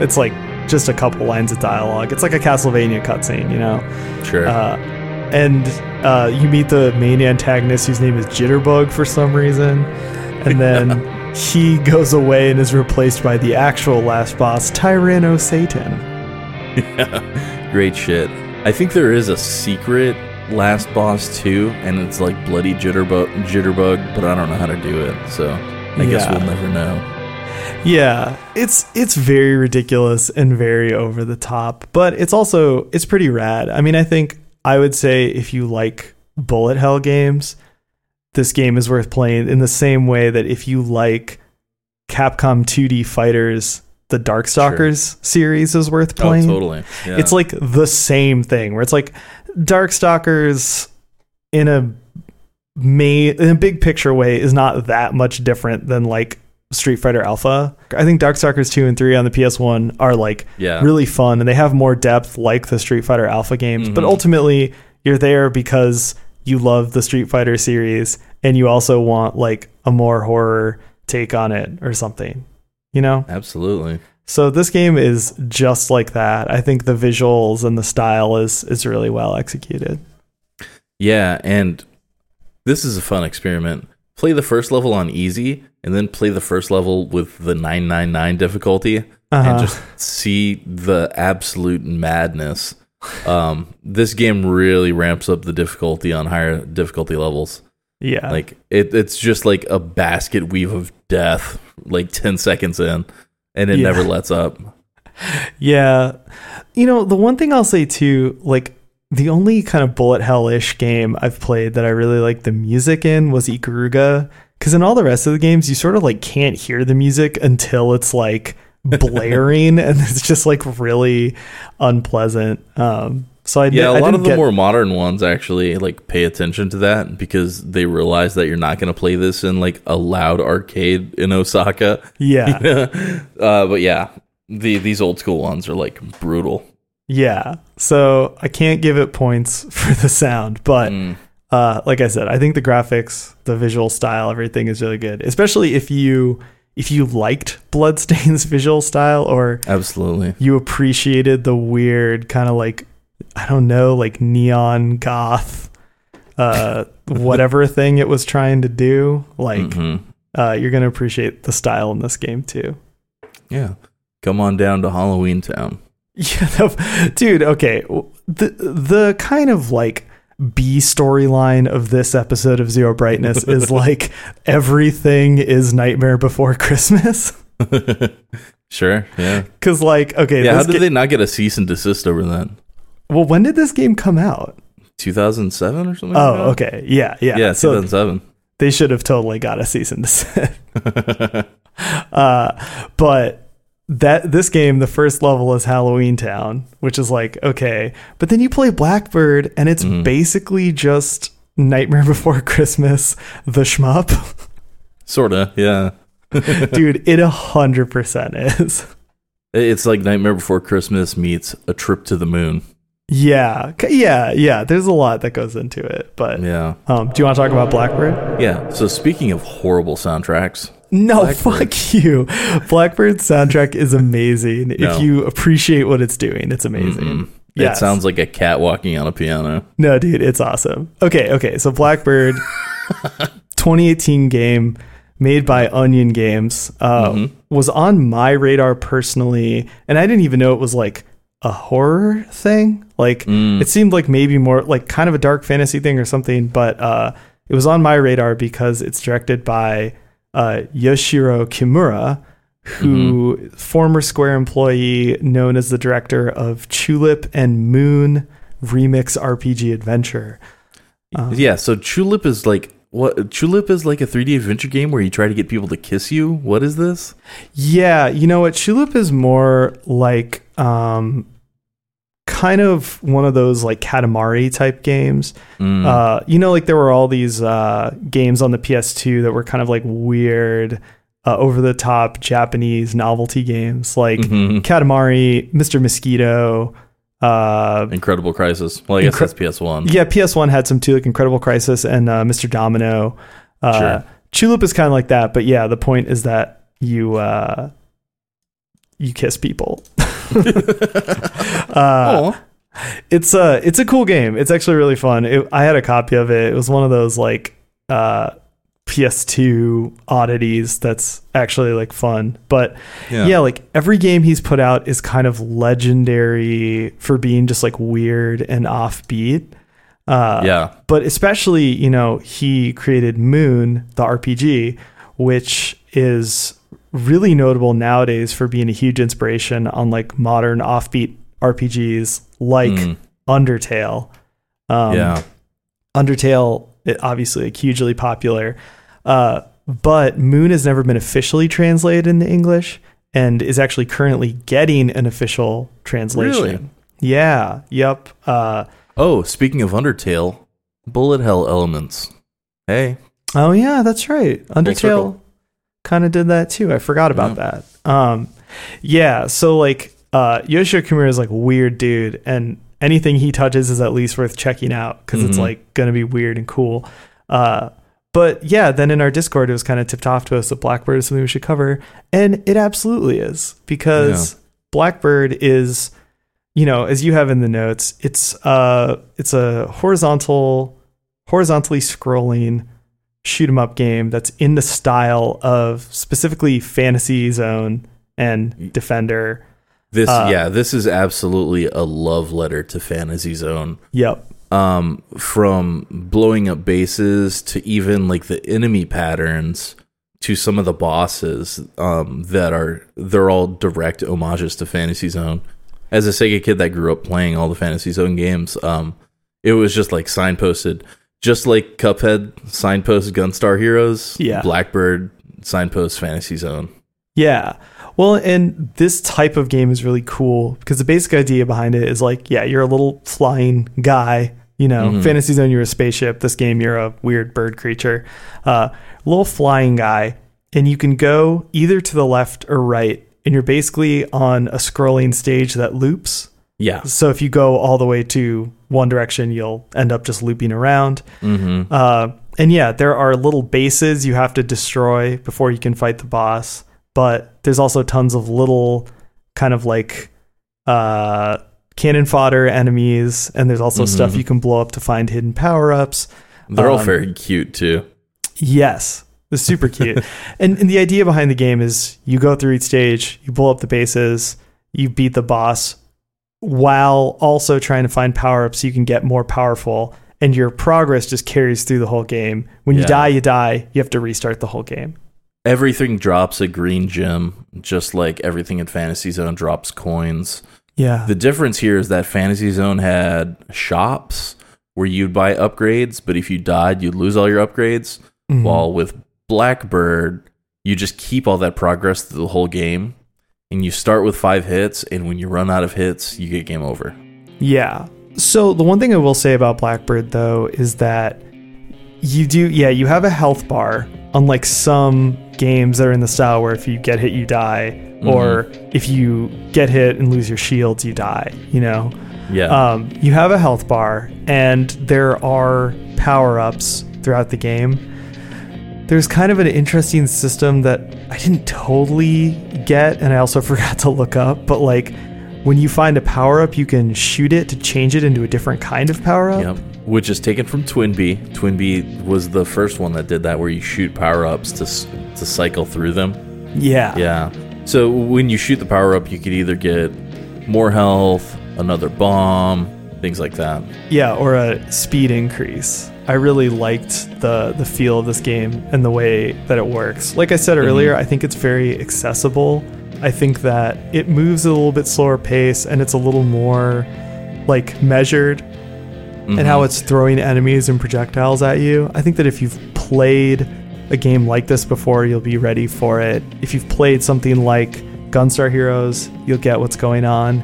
it's like just a couple lines of dialogue. It's like a Castlevania cutscene, you know? Sure. Uh, and uh, you meet the main antagonist whose name is Jitterbug for some reason. And then he goes away and is replaced by the actual last boss, Tyranno Satan. Yeah, great shit. I think there is a secret last boss too, and it's like bloody jitterbug jitterbug but I don't know how to do it, so I yeah. guess we'll never know. Yeah, it's it's very ridiculous and very over the top, but it's also it's pretty rad. I mean, I think I would say if you like bullet hell games, this game is worth playing, in the same way that if you like Capcom two D fighters, the Darkstalkers sure. series is worth playing. Oh, totally. Yeah. It's like the same thing where it's like Darkstalkers in a may in a big picture way is not that much different than like Street Fighter Alpha. I think Darkstalkers two and three on the P S One are like yeah. really fun, and they have more depth like the Street Fighter Alpha games. Mm-hmm. But ultimately, you're there because you love the Street Fighter series, and you also want like a more horror take on it or something. You know? Absolutely. So this game is just like that. I think the visuals and the style is is really well executed. Yeah, and this is a fun experiment. Play the first level on easy, and then play the first level with the nine nine nine difficulty, uh-huh. and just see the absolute madness. Um, this game really ramps up the difficulty on higher difficulty levels. Yeah, like it, it's just like a basket weave of death, like ten seconds in. And it yeah. never lets up. Yeah. You know, the one thing I'll say too, like the only kind of bullet hell-ish game I've played that I really liked the music in was Ikaruga. Because in all the rest of the games, you sort of like can't hear the music until it's like blaring and it's just like really unpleasant. Um, so I Yeah, a I lot of the get... more modern ones actually like pay attention to that because they realize that you're not going to play this in like a loud arcade in Osaka. Yeah. You know? uh, but yeah, the these old school ones are like brutal. Yeah. So I can't give it points for the sound, but mm. uh, like I said, I think the graphics, the visual style, everything is really good, especially if you... If you liked Bloodstained's visual style, or absolutely you appreciated the weird kind of like, I don't know, like neon goth, uh, whatever thing it was trying to do, like mm-hmm. uh, you're going to appreciate the style in this game too. Yeah. Come on down to Halloween Town. Yeah, no, dude. Okay. The, the kind of like B storyline of this episode of Zero Brightness is like everything is Nightmare Before Christmas. Sure, yeah. Because like, okay, yeah. How did ga- they not get a cease and desist over that? Well, when did this game come out? two thousand seven or something. Oh, like that? Okay, yeah, yeah. Yeah, so two thousand seven. They should have totally got a cease and desist. uh, but. That this game, the first level is Halloween Town, which is like, okay, but then you play Blackbird and it's mm-hmm. basically just Nightmare Before Christmas, the shmup. Sorta, yeah. Dude, it a hundred percent is. It's like Nightmare Before Christmas meets A Trip to the Moon. Yeah, yeah, yeah. There's a lot that goes into it, but yeah. Um, do you want to talk about Blackbird? Yeah. So speaking of horrible soundtracks. No, Blackbird. Fuck you. Blackbird's soundtrack is amazing. No. If you appreciate what it's doing, it's amazing. Yes. It sounds like a cat walking on a piano. No, dude, it's awesome. Okay, okay. So Blackbird, twenty eighteen game made by Onion Games, uh, mm-hmm. was on my radar personally, and I didn't even know it was like a horror thing. Like mm. it seemed like maybe more like kind of a dark fantasy thing or something, but uh, it was on my radar because it's directed by uh, Yoshiro Kimura, who mm-hmm. former Square employee known as the director of Chulip and Moon Remix R P G Adventure. Um, yeah, so Chulip is like what? Chulip is like a three D adventure game where you try to get people to kiss you. What is this? Yeah, you know what? Chulip is more like um, kind of one of those like Katamari type games. Mm. Uh, you know, like there were all these uh, games on the P S two that were kind of like weird. Uh, over-the-top Japanese novelty games like mm-hmm. Katamari, Mister Mosquito, uh, Incredible Crisis. Well, I guess incre- that's P S One. Yeah, P S One had some too, like Incredible Crisis and uh, Mister Domino. Uh, sure. Chulip is kind of like that, but yeah, the point is that you uh, you kiss people. uh, it's a it's a cool game. It's actually really fun. It, I had a copy of it. It was one of those like. Uh, P S two oddities that's actually like fun, but yeah. yeah like every game he's put out is kind of legendary for being just like weird and offbeat, uh yeah but especially, you know, he created Moon the R P G, which is really notable nowadays for being a huge inspiration on like modern offbeat R P Gs like mm. Undertale. um yeah Undertale It obviously like hugely popular, uh, but Moon has never been officially translated into English and is actually currently getting an official translation. Really? Yeah. Yep. Uh, oh, speaking of Undertale, bullet hell elements. Hey. Oh yeah, that's right. Undertale kind of did that too. I forgot about yeah. that. Um, yeah. So like, uh, Yoshio Kimura is like a weird dude, and anything he touches is at least worth checking out because mm-hmm. it's like going to be weird and cool. Uh, but yeah, then in our Discord, it was kind of tipped off to us that Blackbird is something we should cover. And it absolutely is, because yeah. Blackbird is, you know, as you have in the notes, it's uh, it's a horizontal, horizontally scrolling shoot 'em up game that's in the style of specifically Fantasy Zone and Defender. This uh, yeah, this is absolutely a love letter to Fantasy Zone. Yep. Um, from blowing up bases to even like the enemy patterns to some of the bosses, um, that are they're all direct homages to Fantasy Zone. As a Sega kid that grew up playing all the Fantasy Zone games, um, it was just like signposted, just like Cuphead signposts Gunstar Heroes, yeah. Blackbird signposts Fantasy Zone. Yeah. Well, and this type of game is really cool because the basic idea behind it is like, yeah, you're a little flying guy, you know, mm-hmm. Fantasy Zone, you're a spaceship. This game, you're a weird bird creature, uh, little flying guy. And you can go either to the left or right. And you're basically on a scrolling stage that loops. Yeah. So if you go all the way to one direction, you'll end up just looping around. Mm-hmm. Uh, and yeah, there are little bases you have to destroy before you can fight the boss. But there's also tons of little kind of like uh, cannon fodder enemies. And there's also mm-hmm. stuff you can blow up to find hidden power-ups. They're um, all very cute, too. Yes. They're super cute. and, and the idea behind the game is you go through each stage, you blow up the bases, you beat the boss, while also trying to find power-ups so you can get more powerful. And your progress just carries through the whole game. When yeah. you die, you die. You have to restart the whole game. Everything drops a green gem, just like everything in Fantasy Zone drops coins. Yeah. The difference here is that Fantasy Zone had shops where you'd buy upgrades, but if you died, you'd lose all your upgrades. Mm-hmm. While with Blackbird, you just keep all that progress through the whole game, and you start with five hits, and when you run out of hits, you get game over. Yeah. So the one thing I will say about Blackbird, though, is that you do, yeah, you have a health bar, unlike some games that are in the style where if you get hit, you die, mm-hmm. or if you get hit and lose your shields, you die, you know? Yeah. Um, you have a health bar, and there are power-ups throughout the game. There's kind of an interesting system that I didn't totally get, and I also forgot to look up, but like When you find a power-up, you can shoot it to change it into a different kind of power-up. Yep. Which is taken from Twinbee. Twinbee was the first one that did that, where you shoot power-ups to to cycle through them. Yeah. Yeah. So when you shoot the power-up, you could either get more health, another bomb, things like that. Yeah, or a speed increase. I really liked the, the feel of this game and the way that it works. Like I said earlier, mm-hmm. I think it's very accessible. I think that it moves at a little bit slower pace, and it's a little more like measured mm-hmm. in how it's throwing enemies and projectiles at you. I think that if you've played a game like this before, you'll be ready for it. If you've played something like Gunstar Heroes, you'll get what's going on.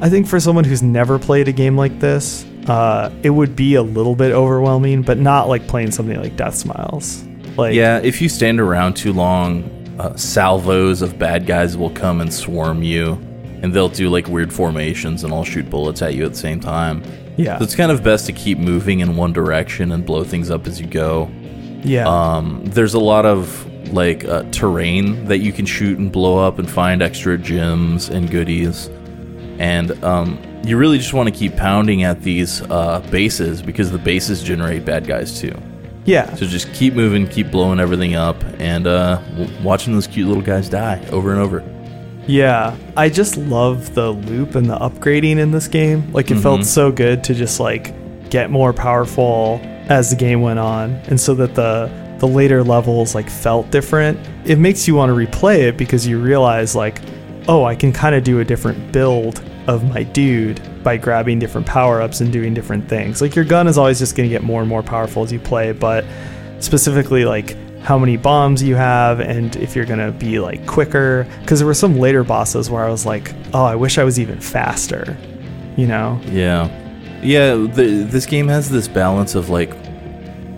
I think for someone who's never played a game like this, uh, it would be a little bit overwhelming, but not like playing something like Death Smiles. Like, yeah, if you stand around too long, uh, salvos of bad guys will come and swarm you, and they'll do like weird formations and all shoot bullets at you at the same time. Yeah. So it's kind of best to keep moving in one direction and blow things up as you go. Yeah. Um, there's a lot of like uh, terrain that you can shoot and blow up and find extra gems and goodies. And um, you really just want to keep pounding at these uh, bases, because the bases generate bad guys too. Yeah. So just keep moving, keep blowing everything up, and uh, w- watching those cute little guys die over and over. Yeah. I just love the loop and the upgrading in this game. Like, it mm-hmm. felt so good to just like get more powerful as the game went on, and so that the the later levels like felt different. It makes you want to replay it, because you realize like, oh, I can kind of do a different build of my dude by grabbing different power-ups and doing different things. Like, your gun is always just going to get more and more powerful as you play, but specifically like how many bombs you have and if you're going to be like quicker, because there were some later bosses where I was like, oh, I wish I was even faster, you know? Yeah. Yeah, the, this game has this balance of like,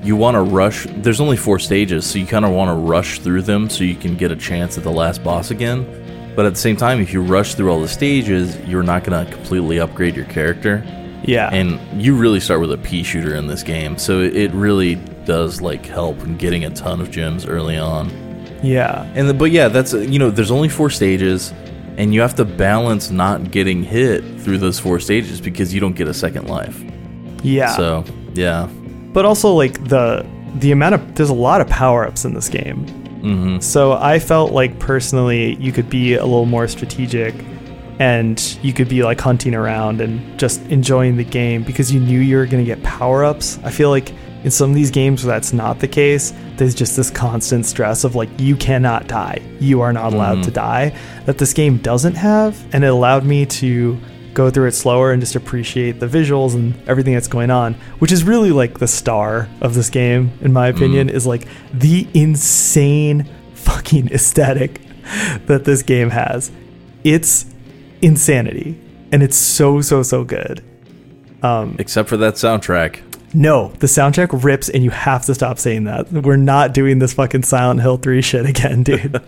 you want to rush. There's only four stages, so you kind of want to rush through them so you can get a chance at the last boss again. But at the same time, if you rush through all the stages, you're not going to completely upgrade your character. Yeah. And you really start with a pea shooter in this game, so it really does like help in getting a ton of gems early on. Yeah. And the, but yeah, that's, you know, there's only four stages, and you have to balance not getting hit through those four stages because you don't get a second life. Yeah. So, yeah. But also like the the amount of, there's a lot of power-ups in this game. Mm-hmm. So I felt like personally you could be a little more strategic, and you could be like hunting around and just enjoying the game because you knew you were going to get power-ups. I feel like in some of these games where that's not the case, there's just this constant stress of like, you cannot die. You are not allowed mm-hmm. to die, that this game doesn't have. And it allowed me to go through it slower and just appreciate the visuals and everything that's going on, which is really like the star of this game, in my opinion, mm. is like the insane fucking aesthetic that this game has. It's insanity, and it's so so so good. Um except for that soundtrack. No, the soundtrack rips, and you have to stop saying that. We're not doing this fucking Silent Hill three shit again, dude.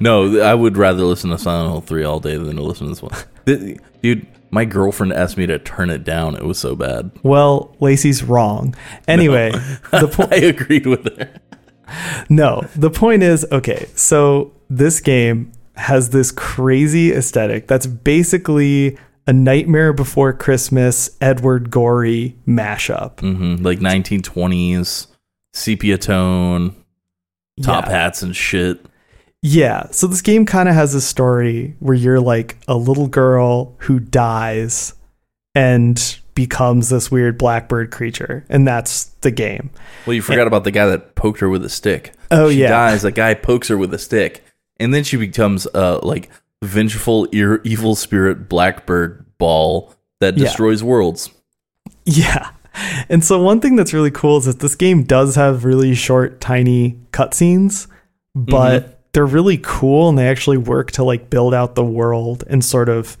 No, I would rather listen to Silent Hill three all day than to listen to this one. Dude, my girlfriend asked me to turn it down. It was so bad. Well, Lacey's wrong. Anyway, no. the po- I agreed with her. No, the point is, okay, so this game has this crazy aesthetic that's basically a Nightmare Before Christmas, Edward Gorey mashup. Mm-hmm. Like nineteen twenties, sepia tone, top yeah. hats and shit. Yeah. So this game kind of has a story where you're like a little girl who dies and becomes this weird blackbird creature. And that's the game. Well, you forgot and, about the guy that poked her with a stick. Oh, she yeah. She dies. A guy pokes her with a stick. And then she becomes uh like... vengeful ear, evil spirit blackbird ball that destroys yeah. worlds. Yeah. And so one thing that's really cool is that this game does have really short, tiny cutscenes, but mm-hmm. they're really cool, and they actually work to like build out the world and sort of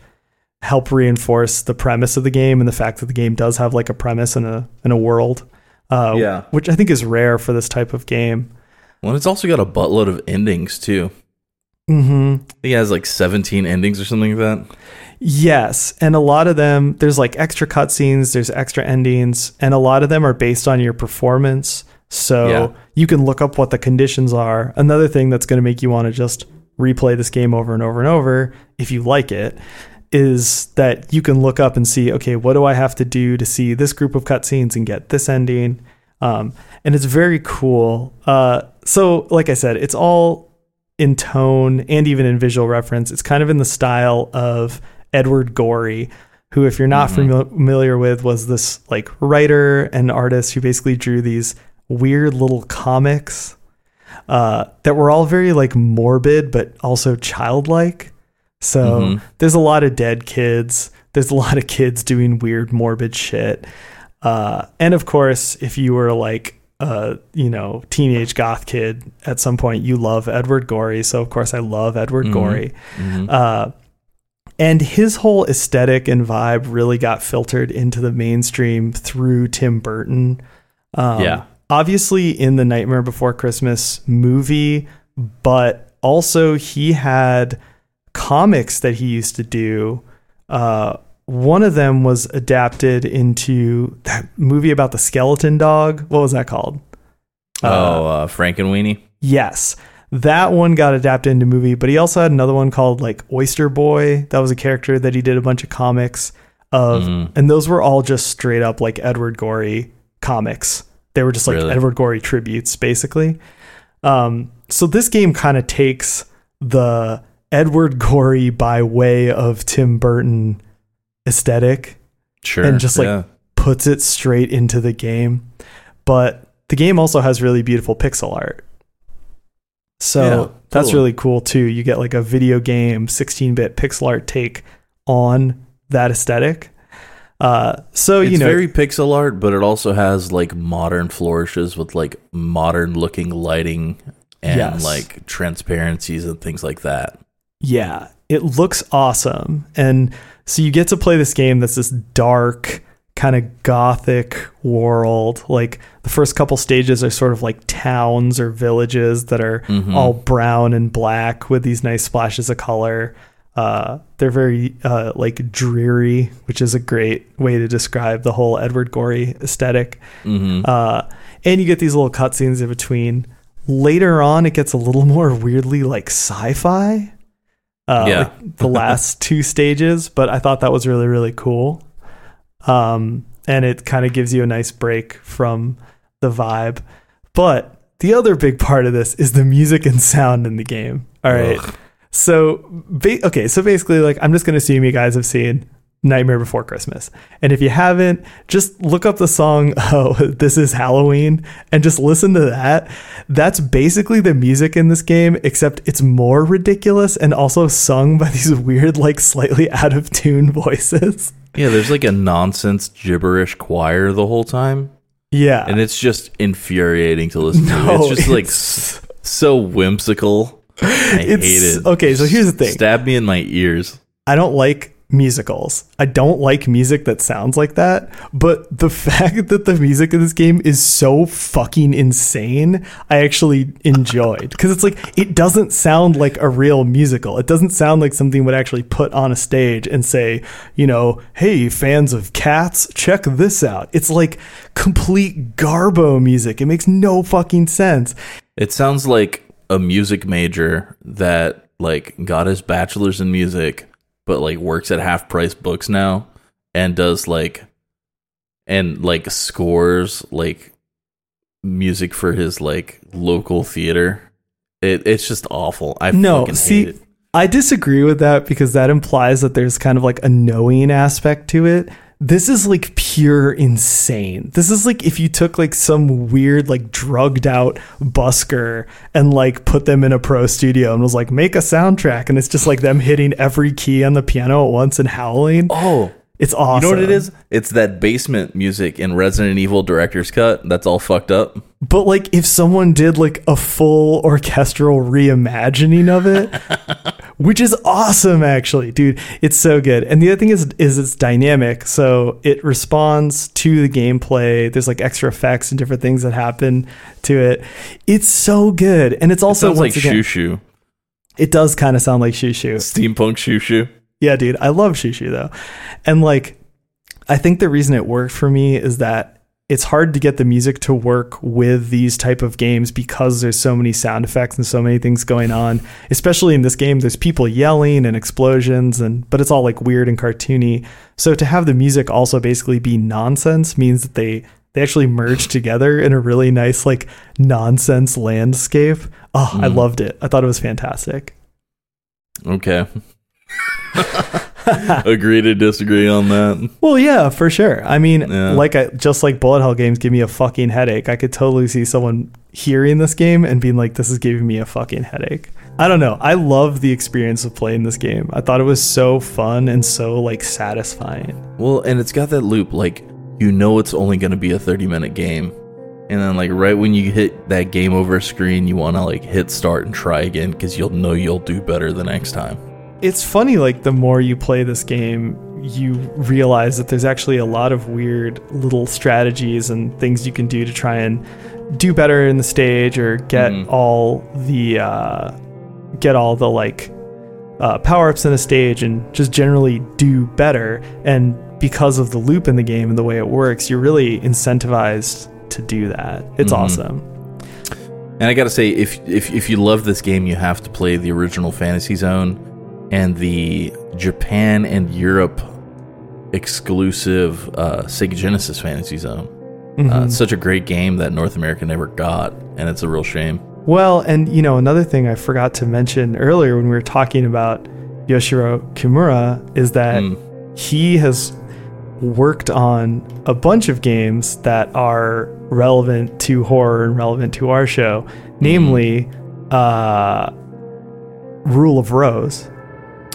help reinforce the premise of the game and the fact that the game does have like a premise and a and a world. Uh yeah. Which I think is rare for this type of game. Well, it's also got a buttload of endings too. Mm-hmm. I think it has like seventeen endings or something like that. Yes, and a lot of them, there's like extra cutscenes, there's extra endings, and a lot of them are based on your performance. So yeah. you can look up what the conditions are. Another thing that's going to make you want to just replay this game over and over and over if you like it is that you can look up and see, okay, what do I have to do to see this group of cutscenes and get this ending? Um, and it's very cool. Uh, so like I said, it's all in tone and even in visual reference. It's kind of in the style of Edward Gorey, who, if you're not mm-hmm. fami- familiar with, was this like writer and artist who basically drew these weird little comics uh, that were all very like morbid, but also childlike. So mm-hmm. there's a lot of dead kids. There's a lot of kids doing weird, morbid shit. Uh, and of course, if you were like a, you know, teenage goth kid at some point, you love Edward Gorey. So of course I love Edward mm-hmm. Gorey. Mm-hmm. Uh, And his whole aesthetic and vibe really got filtered into the mainstream through Tim Burton. Um, yeah. Obviously in the Nightmare Before Christmas movie, but also he had comics that he used to do. Uh, one of them was adapted into that movie about the skeleton dog. What was that called? Oh, uh, uh, Frankenweenie? Yes. That one got adapted into movie, but he also had another one called like Oyster Boy. That was a character that he did a bunch of comics of, mm. and those were all just straight up like Edward Gorey comics. They were just like really? Edward Gorey tributes, basically. Um, so this game kind of takes the Edward Gorey by way of Tim Burton aesthetic, sure, and just like yeah. puts it straight into the game. But the game also has really beautiful pixel art. So yeah, cool. That's really cool too. You get like a video game sixteen bit pixel art take on that aesthetic. Uh, so it's you know, very pixel art, but it also has like modern flourishes with like modern looking lighting and yes. like transparencies and things like that. Yeah, it looks awesome. And so you get to play this game that's this dark kind of gothic world. Like the first couple stages are sort of like towns or villages that are mm-hmm. all brown and black with these nice splashes of color. Uh, they're very uh, like dreary, which is a great way to describe the whole Edward Gorey aesthetic. Mm-hmm. Uh, and you get these little cutscenes in between. Later on, it gets a little more weirdly like sci-fi. Uh, yeah. like the last two stages, but I thought that was really, really cool. Um, and it kind of gives you a nice break from the vibe. But the other big part of this is the music and sound in the game. All right. Ugh. So, ba- okay. So basically like, I'm just going to assume you guys have seen Nightmare Before Christmas. And if you haven't, just look up the song, "Oh, This Is Halloween," and just listen to that. That's basically the music in this game, except it's more ridiculous and also sung by these weird, like slightly out of tune voices. Yeah, there's like a nonsense gibberish choir the whole time. Yeah. And it's just infuriating to listen no, to. It's just it's, like s- so whimsical. I hate it. Okay, so here's the thing. Stab me in my ears. I don't like musicals. I don't like music that sounds like that. But the fact that the music in this game is so fucking insane, I actually enjoyed. Because it's like, it doesn't sound like a real musical. It doesn't sound like something would actually put on a stage and say, you know, hey, fans of Cats, check this out. It's like complete garbo music. It makes no fucking sense. It sounds like a music major that like got his bachelor's in music, but like works at Half Price Books now and does like, and like scores like music for his like local theater. It It's just awful. I no, fucking hate see, it. I disagree with that because that implies that there's kind of like a knowing aspect to it. This is like pure insane. This is like if you took like some weird, like drugged out busker and like put them in a pro studio and was like, make a soundtrack. And it's just like them hitting every key on the piano at once and howling. Oh, it's awesome. You know what it is? It's that basement music in Resident Evil Director's Cut. That's all fucked up. But like if someone did like a full orchestral reimagining of it, which is awesome, actually, dude, it's so good. And the other thing is, is it's dynamic. So it responds to the gameplay. There's like extra effects and different things that happen to it. It's so good. And it's also it sounds like again, Shushu. It does kind of sound like Shushu. Steampunk Shushu. Yeah, dude, I love Shushu though. And like, I think the reason it worked for me is that it's hard to get the music to work with these type of games because there's so many sound effects and so many things going on, especially in this game. There's people yelling and explosions, and but it's all like weird and cartoony. So to have the music also basically be nonsense means that they they actually merge together in a really nice like nonsense landscape. Oh, mm. I loved it. I thought it was fantastic. Okay. Agree to disagree on that. Well, yeah, for sure. I mean, yeah. like I, just like bullet hell games give me a fucking headache. I could totally see someone hearing this game and being like, this is giving me a fucking headache. I don't know. I love the experience of playing this game. I thought it was so fun and so like satisfying. Well, and it's got that loop. Like, you know, it's only going to be a thirty minute game. And then like right when you hit that game over screen, you want to like hit start and try again because you'll know you'll do better the next time. It's funny, like, the more you play this game, you realize that there's actually a lot of weird little strategies and things you can do to try and do better in the stage or get mm. all the, uh, get all the, like, uh, power-ups in a stage and just generally do better. And because of the loop in the game and the way it works, you're really incentivized to do that. It's mm-hmm. awesome. And I gotta say, if, if if you love this game, you have to play the original Fantasy Zone and the Japan and Europe exclusive uh, Sega Genesis Fantasy Zone. Mm-hmm. Uh, it's such a great game that North America never got, and it's a real shame. Well, and, you know, another thing I forgot to mention earlier when we were talking about Yoshiro Kimura is that mm. he has worked on a bunch of games that are relevant to horror and relevant to our show, namely mm. uh, Rule of Rose.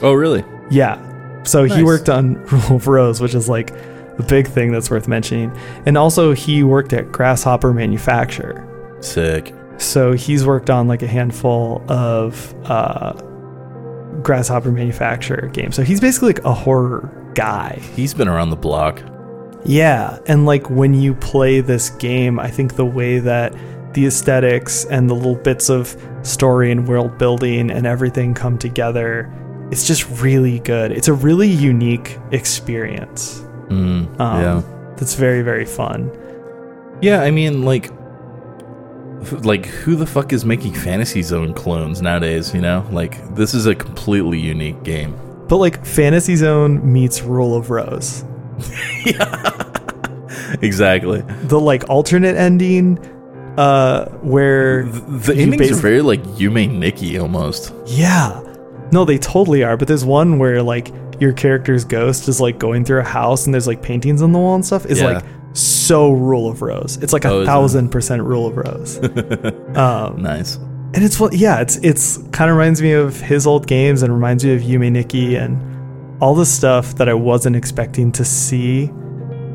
Oh, really? Yeah. So nice. He worked on Rule of Rose, which is like a big thing that's worth mentioning. And also he worked at Grasshopper Manufacture. Sick. So he's worked on like a handful of uh, Grasshopper Manufacture games. So he's basically like a horror guy. He's been around the block. Yeah. And like when you play this game, I think the way that the aesthetics and the little bits of story and world building and everything come together, it's just really good. It's a really unique experience. Mm, um, yeah, that's very, very fun. Yeah, I mean, like, like who the fuck is making Fantasy Zone clones nowadays? You know, like this is a completely unique game. But like, Fantasy Zone meets Rule of Rose. Yeah, exactly. The like alternate ending. Uh, where the, the endings are very like Yume Nikki almost. Yeah. No, they totally are. But there's one where like your character's ghost is like going through a house and there's like paintings on the wall and stuff. It's yeah. like so Rule of Rose. It's like oh, a thousand percent Rule of Rose. um, nice. And it's yeah, it's it's kind of reminds me of his old games and reminds me of Yume Nikki and all the stuff that I wasn't expecting to see.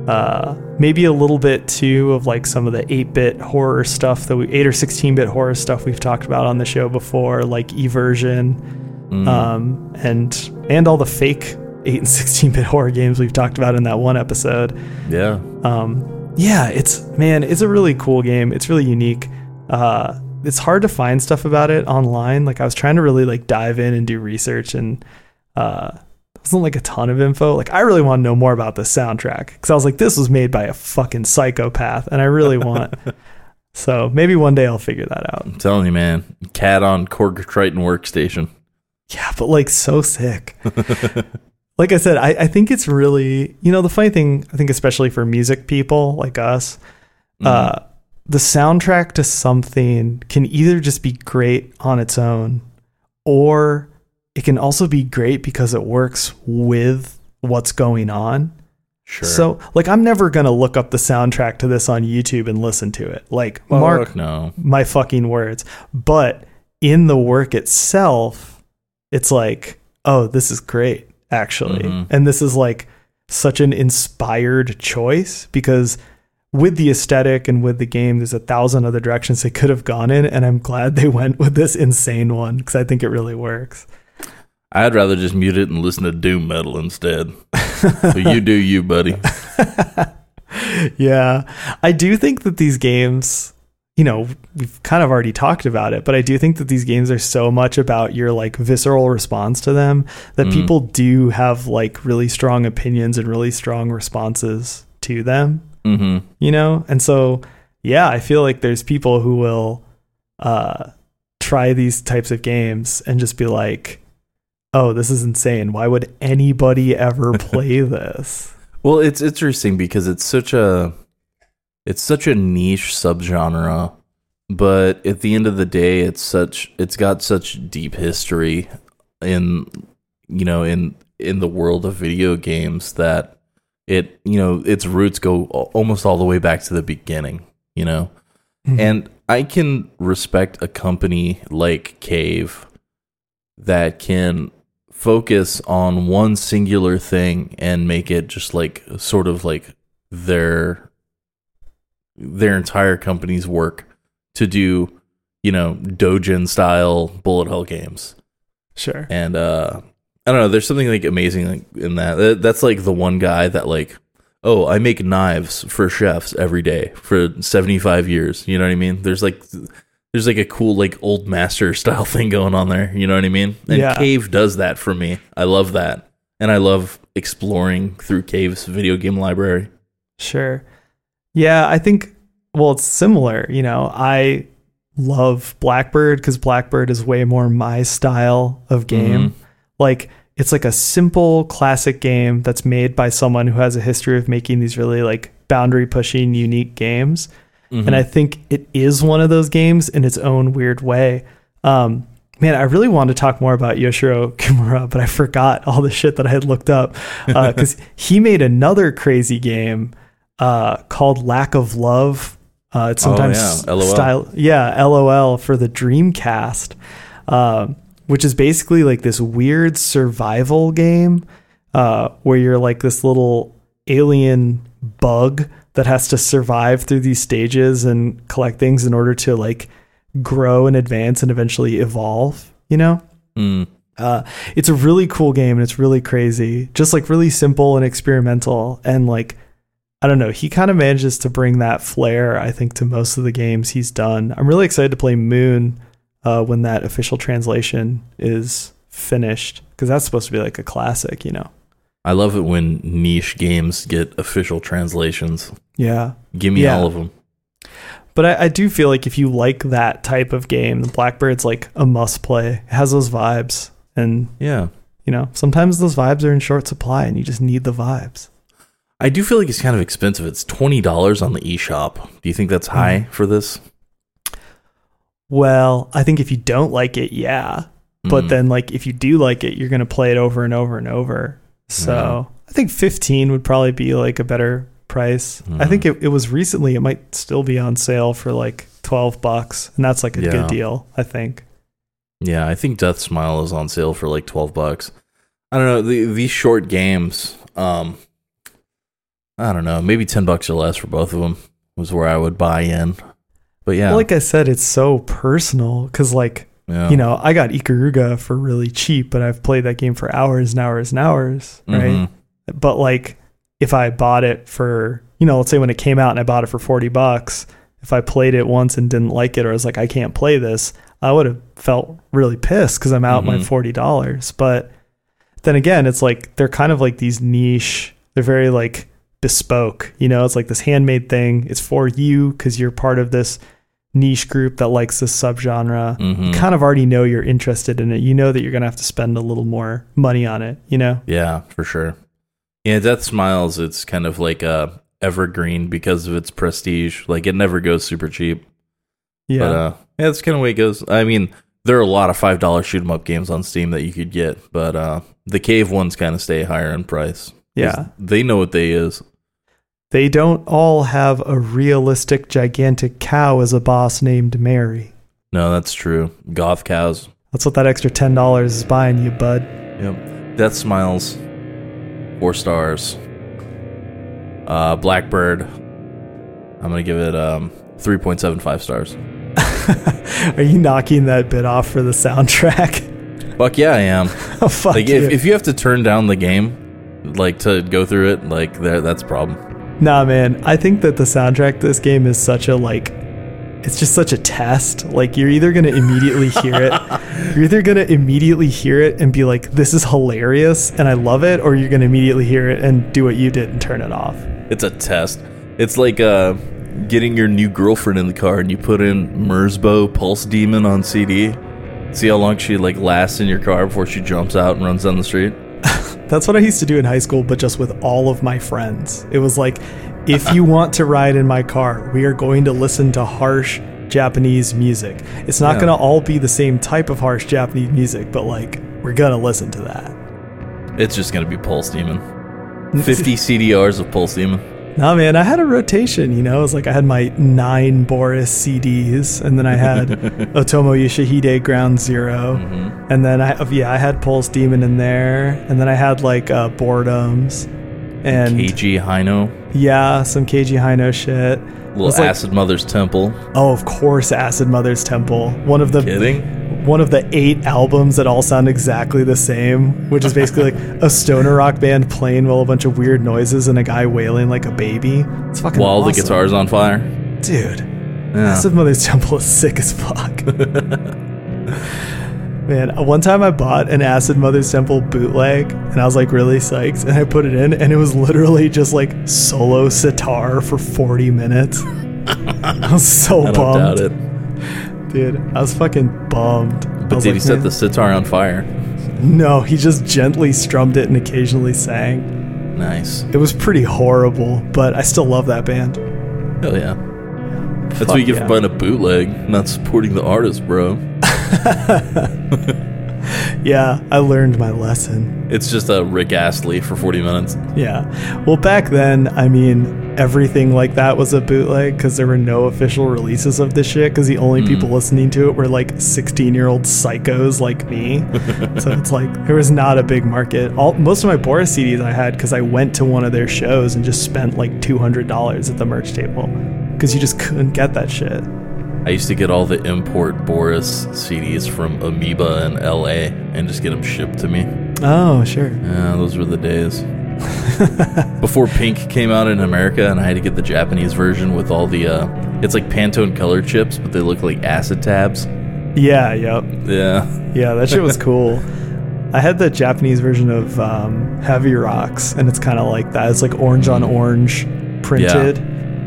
Uh, maybe a little bit too of like some of the eight-bit horror stuff that we eight or sixteen-bit horror stuff we've talked about on the show before, like Eversion. Mm. Um, and and all the fake eight and sixteen-bit horror games we've talked about in that one episode. Yeah. Um, yeah, it's, man, it's a really cool game. It's really unique. Uh, it's hard to find stuff about it online. Like, I was trying to really, like, dive in and do research, and uh, there wasn't, like, a ton of info. Like, I really want to know more about the soundtrack, because I was like, this was made by a fucking psychopath, and I really want... So, maybe one day I'll figure that out. I'm telling you, man. Cat on Korg Triton Workstation. Yeah, but like so sick. Like I said, I, I think it's really, you know, the funny thing, I think especially for music people like us, mm-hmm. uh, the soundtrack to something can either just be great on its own, or it can also be great because it works with what's going on. Sure. So like, I'm never going to look up the soundtrack to this on YouTube and listen to it. Like, well, mark no. my fucking words. But in the work itself, it's like, oh, this is great, actually. Mm-hmm. And this is like such an inspired choice, because with the aesthetic and with the game, there's a thousand other directions they could have gone in. And I'm glad they went with this insane one, because I think it really works. I'd rather just mute it and listen to doom metal instead. So you do you, buddy. Yeah, I do think that these games... You know, we've kind of already talked about it, but I do think that these games are so much about your like visceral response to them that mm. people do have like really strong opinions and really strong responses to them. Mm-hmm. You know? And so, yeah, I feel like there's people who will uh, try these types of games and just be like, oh, this is insane. Why would anybody ever play this? Well, it's interesting because it's such a it's such a niche subgenre, but at the end of the day, it's such it's got such deep history in you know in in the world of video games that it you know its roots go almost all the way back to the beginning, you know. Mm-hmm. And I can respect a company like Cave that can focus on one singular thing and make it just like sort of like their their entire company's work to do, you know, doujin style bullet hell games. Sure. And uh I don't know, there's something like amazing like in that. That's like the one guy that like, oh, I make knives for chefs every day for seventy-five years, you know what I mean? There's like There's like a cool like old master style thing going on there, you know what I mean? And yeah. Cave does that for me. I love that. And I love exploring through Cave's video game library. Sure. Yeah, I think well it's similar, you know. I love Blackbird because Blackbird is way more my style of game. Mm-hmm. Like it's like a simple classic game that's made by someone who has a history of making these really like boundary pushing unique games. Mm-hmm. And I think it is one of those games in its own weird way. Um, man, I really wanted to talk more about Yoshiro Kimura, but I forgot all the shit that I had looked up because uh, he made another crazy game uh, called Lack of Love. Uh, it's sometimes oh, yeah. style, yeah, L O L for the Dreamcast, uh, which is basically like this weird survival game uh, where you're like this little alien bug that has to survive through these stages and collect things in order to like grow and advance and eventually evolve, you know? Mm. Uh, it's a really cool game and it's really crazy, just like really simple and experimental. And like, I don't know, he kind of manages to bring that flair, I think, to most of the games he's done. I'm really excited to play Moon uh, when that official translation is finished, because that's supposed to be like a classic, you know? I love it when niche games get official translations. Yeah. Give me yeah. all of them. But I, I do feel like if you like that type of game, the Blackbird's like a must play. It has those vibes. And, yeah, you know, sometimes those vibes are in short supply and you just need the vibes. I do feel like it's kind of expensive. It's twenty dollars on the eShop. Do you think that's high mm. for this? Well, I think if you don't like it, yeah. Mm. But then, like, if you do like it, you're going to play it over and over and over. So yeah. I think fifteen would probably be like a better price. Mm-hmm. I think it, it was recently, it might still be on sale for like twelve bucks. And that's like a yeah. good deal, I think. Yeah. I think Death Smile is on sale for like twelve bucks. I don't know. The, these short games, um, I don't know, maybe ten bucks or less for both of them was where I would buy in. But yeah, well, like I said, it's so personal. Cause like, Yeah. you know, I got Ikaruga for really cheap, but I've played that game for hours and hours and hours, right? Mm-hmm. But like, if I bought it for, you know, let's say when it came out and I bought it for forty bucks, if I played it once and didn't like it, or I was like, I can't play this, I would have felt really pissed because I'm out mm-hmm. my forty dollars. But then again, it's like, they're kind of like these niche, they're very like bespoke, you know, it's like this handmade thing. It's for you because you're part of this niche group that likes this subgenre. Mm-hmm. You kind of already know you're interested in it. You know that you're gonna have to spend a little more money on it, you know? Yeah, for sure. Yeah, Death Smiles, it's kind of like a evergreen because of its prestige. Like it never goes super cheap. Yeah. But uh yeah, that's kinda the way it goes. I mean, there are a lot of five dollar shoot 'em up games on Steam that you could get, but uh the Cave ones kinda stay higher in price. Yeah. They know what they is. They don't all have a realistic gigantic cow as a boss named Mary. No, that's true. Goth cows. That's what that extra ten dollars is buying you, bud. Yep. Death Smiles. Four stars. Uh, Blackbird. I'm going to give it um, three point seven five stars. Are you knocking that bit off for the soundtrack? Fuck yeah, I am. Oh, fuck like, you. If, if you have to turn down the game like to go through it, like there, that's a problem. Nah, man, I think that the soundtrack to this game is such a, like, it's just such a test. Like, you're either going to immediately hear it. You're either going to immediately hear it and be like, this is hilarious and I love it, or you're going to immediately hear it and do what you did and turn it off. It's a test. It's like uh, getting your new girlfriend in the car and you put in Merzbow Pulse Demon on C D. See how long she like lasts in your car before she jumps out and runs down the street. That's what I used to do in high school, but just with all of my friends. It was like, if you want to ride in my car, we are going to listen to harsh Japanese music. It's not yeah. going to all be the same type of harsh Japanese music, but like, we're going to listen to that. It's just going to be Pulse Demon. fifty C D Rs of Pulse Demon. Nah, man, I had a rotation, you know? It was like I had my nine Boris C Ds, and then I had Otomo Yoshihide Ground Zero, mm-hmm. and then I yeah, I had Pulse Demon in there, and then I had like uh, Boredoms, and K G Hino. Yeah, some K G Hino shit. Little Acid like, Mother's Temple. Oh, of course, Acid Mother's Temple. One of the kidding? One of the eight albums that all sound exactly the same, which is basically like a stoner rock band playing while a bunch of weird noises and a guy wailing like a baby. It's fucking while awesome. The guitar's on fire, dude. Yeah. Acid Mother's Temple is sick as fuck. Man, one time I bought an Acid Mother's Temple bootleg, and I was like really psyched, and I put it in, and it was literally just like solo sitar for forty minutes. I was so I bummed. I don't doubt it. Dude, I was fucking bummed. But did like, he set the sitar on fire? No, he just gently strummed it and occasionally sang. Nice. It was pretty horrible, but I still love that band. Hell yeah. That's Fuck what you get yeah. for buying a bootleg, not supporting the artist, bro. Yeah, I learned my lesson. It's just a Rick Astley for forty minutes. Yeah. Well, back then, I mean, everything like that was a bootleg because there were no official releases of this shit because the only mm. people listening to it were like sixteen-year-old psychos like me. So it's like there was not a big market. All Most of my Boris C Ds I had because I went to one of their shows and just spent like two hundred dollars at the merch table because you just couldn't get that shit. I used to get all the import Boris C Ds from Amoeba in L A and just get them shipped to me. Oh, sure. Yeah, those were the days. Before Pink came out in America, and I had to get the Japanese version with all the, uh, it's like Pantone color chips, but they look like acid tabs. Yeah, yep. Yeah. Yeah, that shit was cool. I had the Japanese version of um, Heavy Rocks, and it's kind of like that. It's like orange on orange printed. Yeah.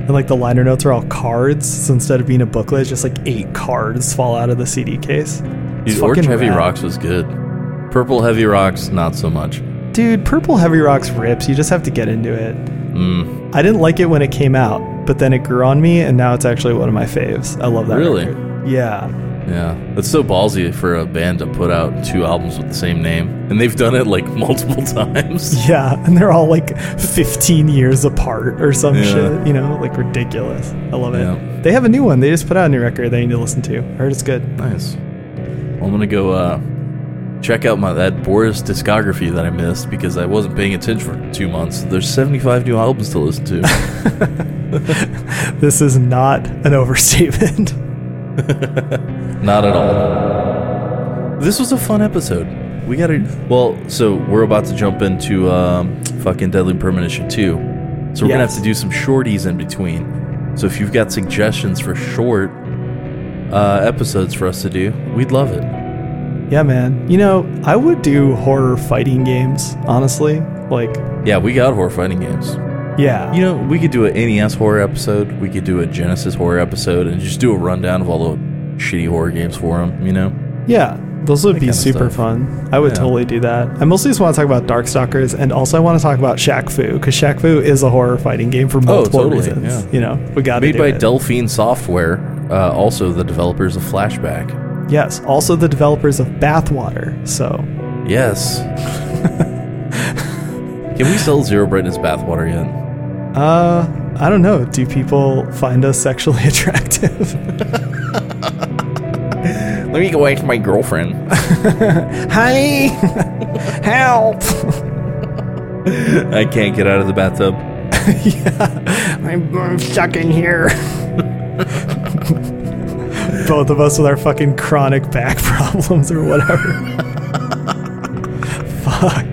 And like the liner notes are all cards, so instead of being a booklet, it's just like eight cards fall out of the C D case. Dude, Orange Heavy Rocks was good. Purple Heavy Rocks, not so much. Dude, Purple Heavy Rocks rips. You just have to get into it. Mm. I didn't like it when it came out, but then it grew on me, and now it's actually one of my faves. I love that Really? Record. Yeah. Yeah. It's so ballsy for a band to put out two albums with the same name. And they've done it like multiple times. Yeah. And they're all like fifteen years apart or some yeah. shit, you know, like ridiculous. I love it. Yeah. They have a new one. They just put out a new record that you need to listen to. I heard it's good. Nice. Well, I'm going to go uh, check out my that Boris discography that I missed because I wasn't paying attention for two months. There's seventy-five new albums to listen to. This is not an overstatement. Not at all. This was a fun episode. We gotta well so we're about to jump into um fucking Deadly Premonition two, so we're yes. gonna have to do some shorties in between. So if you've got suggestions for short uh episodes for us to do, we'd love it. Yeah, man. You know, I would do horror fighting games, honestly. Like, yeah, we got horror fighting games. Yeah. You know, we could do an N E S horror episode. We could do a Genesis horror episode and just do a rundown of all the shitty horror games for them, you know? Yeah. Those would that be super fun. I would yeah. totally do that. I mostly just want to talk about Darkstalkers, and also I want to talk about Shaq Fu, because Shaq Fu is a horror fighting game for multiple oh, totally. reasons. Yeah. You know, we got to do it. Made by Delphine Software, uh, also the developers of Flashback. Yes. Also the developers of Bathwater, so. Yes. Can we sell Zero Brightness Bathwater yet? Uh, I don't know. Do people find us sexually attractive? Let me go away from my girlfriend. Hi! Help! I can't get out of the bathtub. Yeah, I'm, I'm stuck in here. Both of us with our fucking chronic back problems or whatever. Fuck.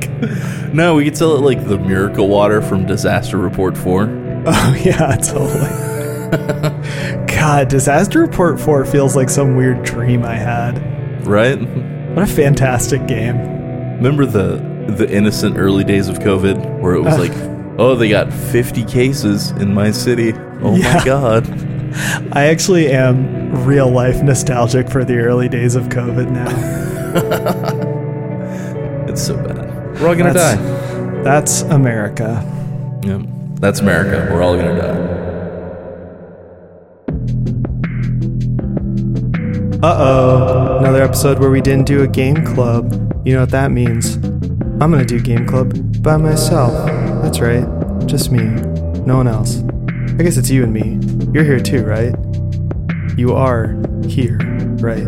No, we could sell it like the miracle water from Disaster Report four. Oh, yeah, totally. God, Disaster Report four feels like some weird dream I had. Right? What a fantastic game. Remember the the innocent early days of COVID where it was like oh, they got fifty cases in my city. Oh yeah. My God. I actually am real life nostalgic for the early days of COVID now. It's so bad. We're all going to die. That's America. Yep. That's America. We're all going to die. Uh-oh, another episode where we didn't do a game club. You know what that means. I'm going to do game club by myself. That's right, just me, no one else. I guess it's you and me. You're here too, right? You are here, right?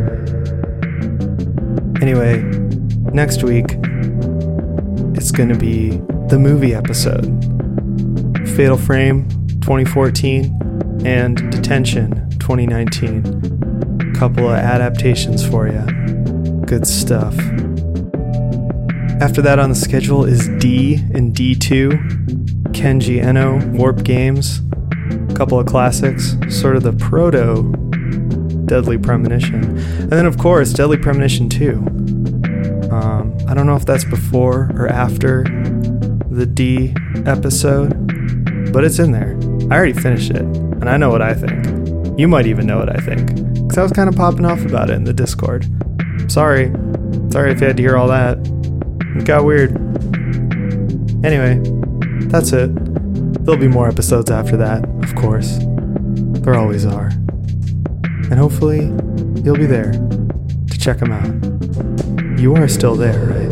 Anyway, next week, it's going to be the movie episode. Fatal Frame twenty fourteen and Detention twenty nineteen. Couple of adaptations for you. Good stuff. After that on the schedule is D and D two, Kenji Eno, Warp Games, a couple of classics, sort of the proto Deadly Premonition, and then of course Deadly Premonition two. um, I don't know if that's before or after the D episode, but it's in there. I already finished it and I know what I think. You might even know what I think, because I was kind of popping off about it in the Discord. Sorry. Sorry if you had to hear all that. It got weird. Anyway, that's it. There'll be more episodes after that, of course. There always are. And hopefully, you'll be there to check them out. You are still there, right?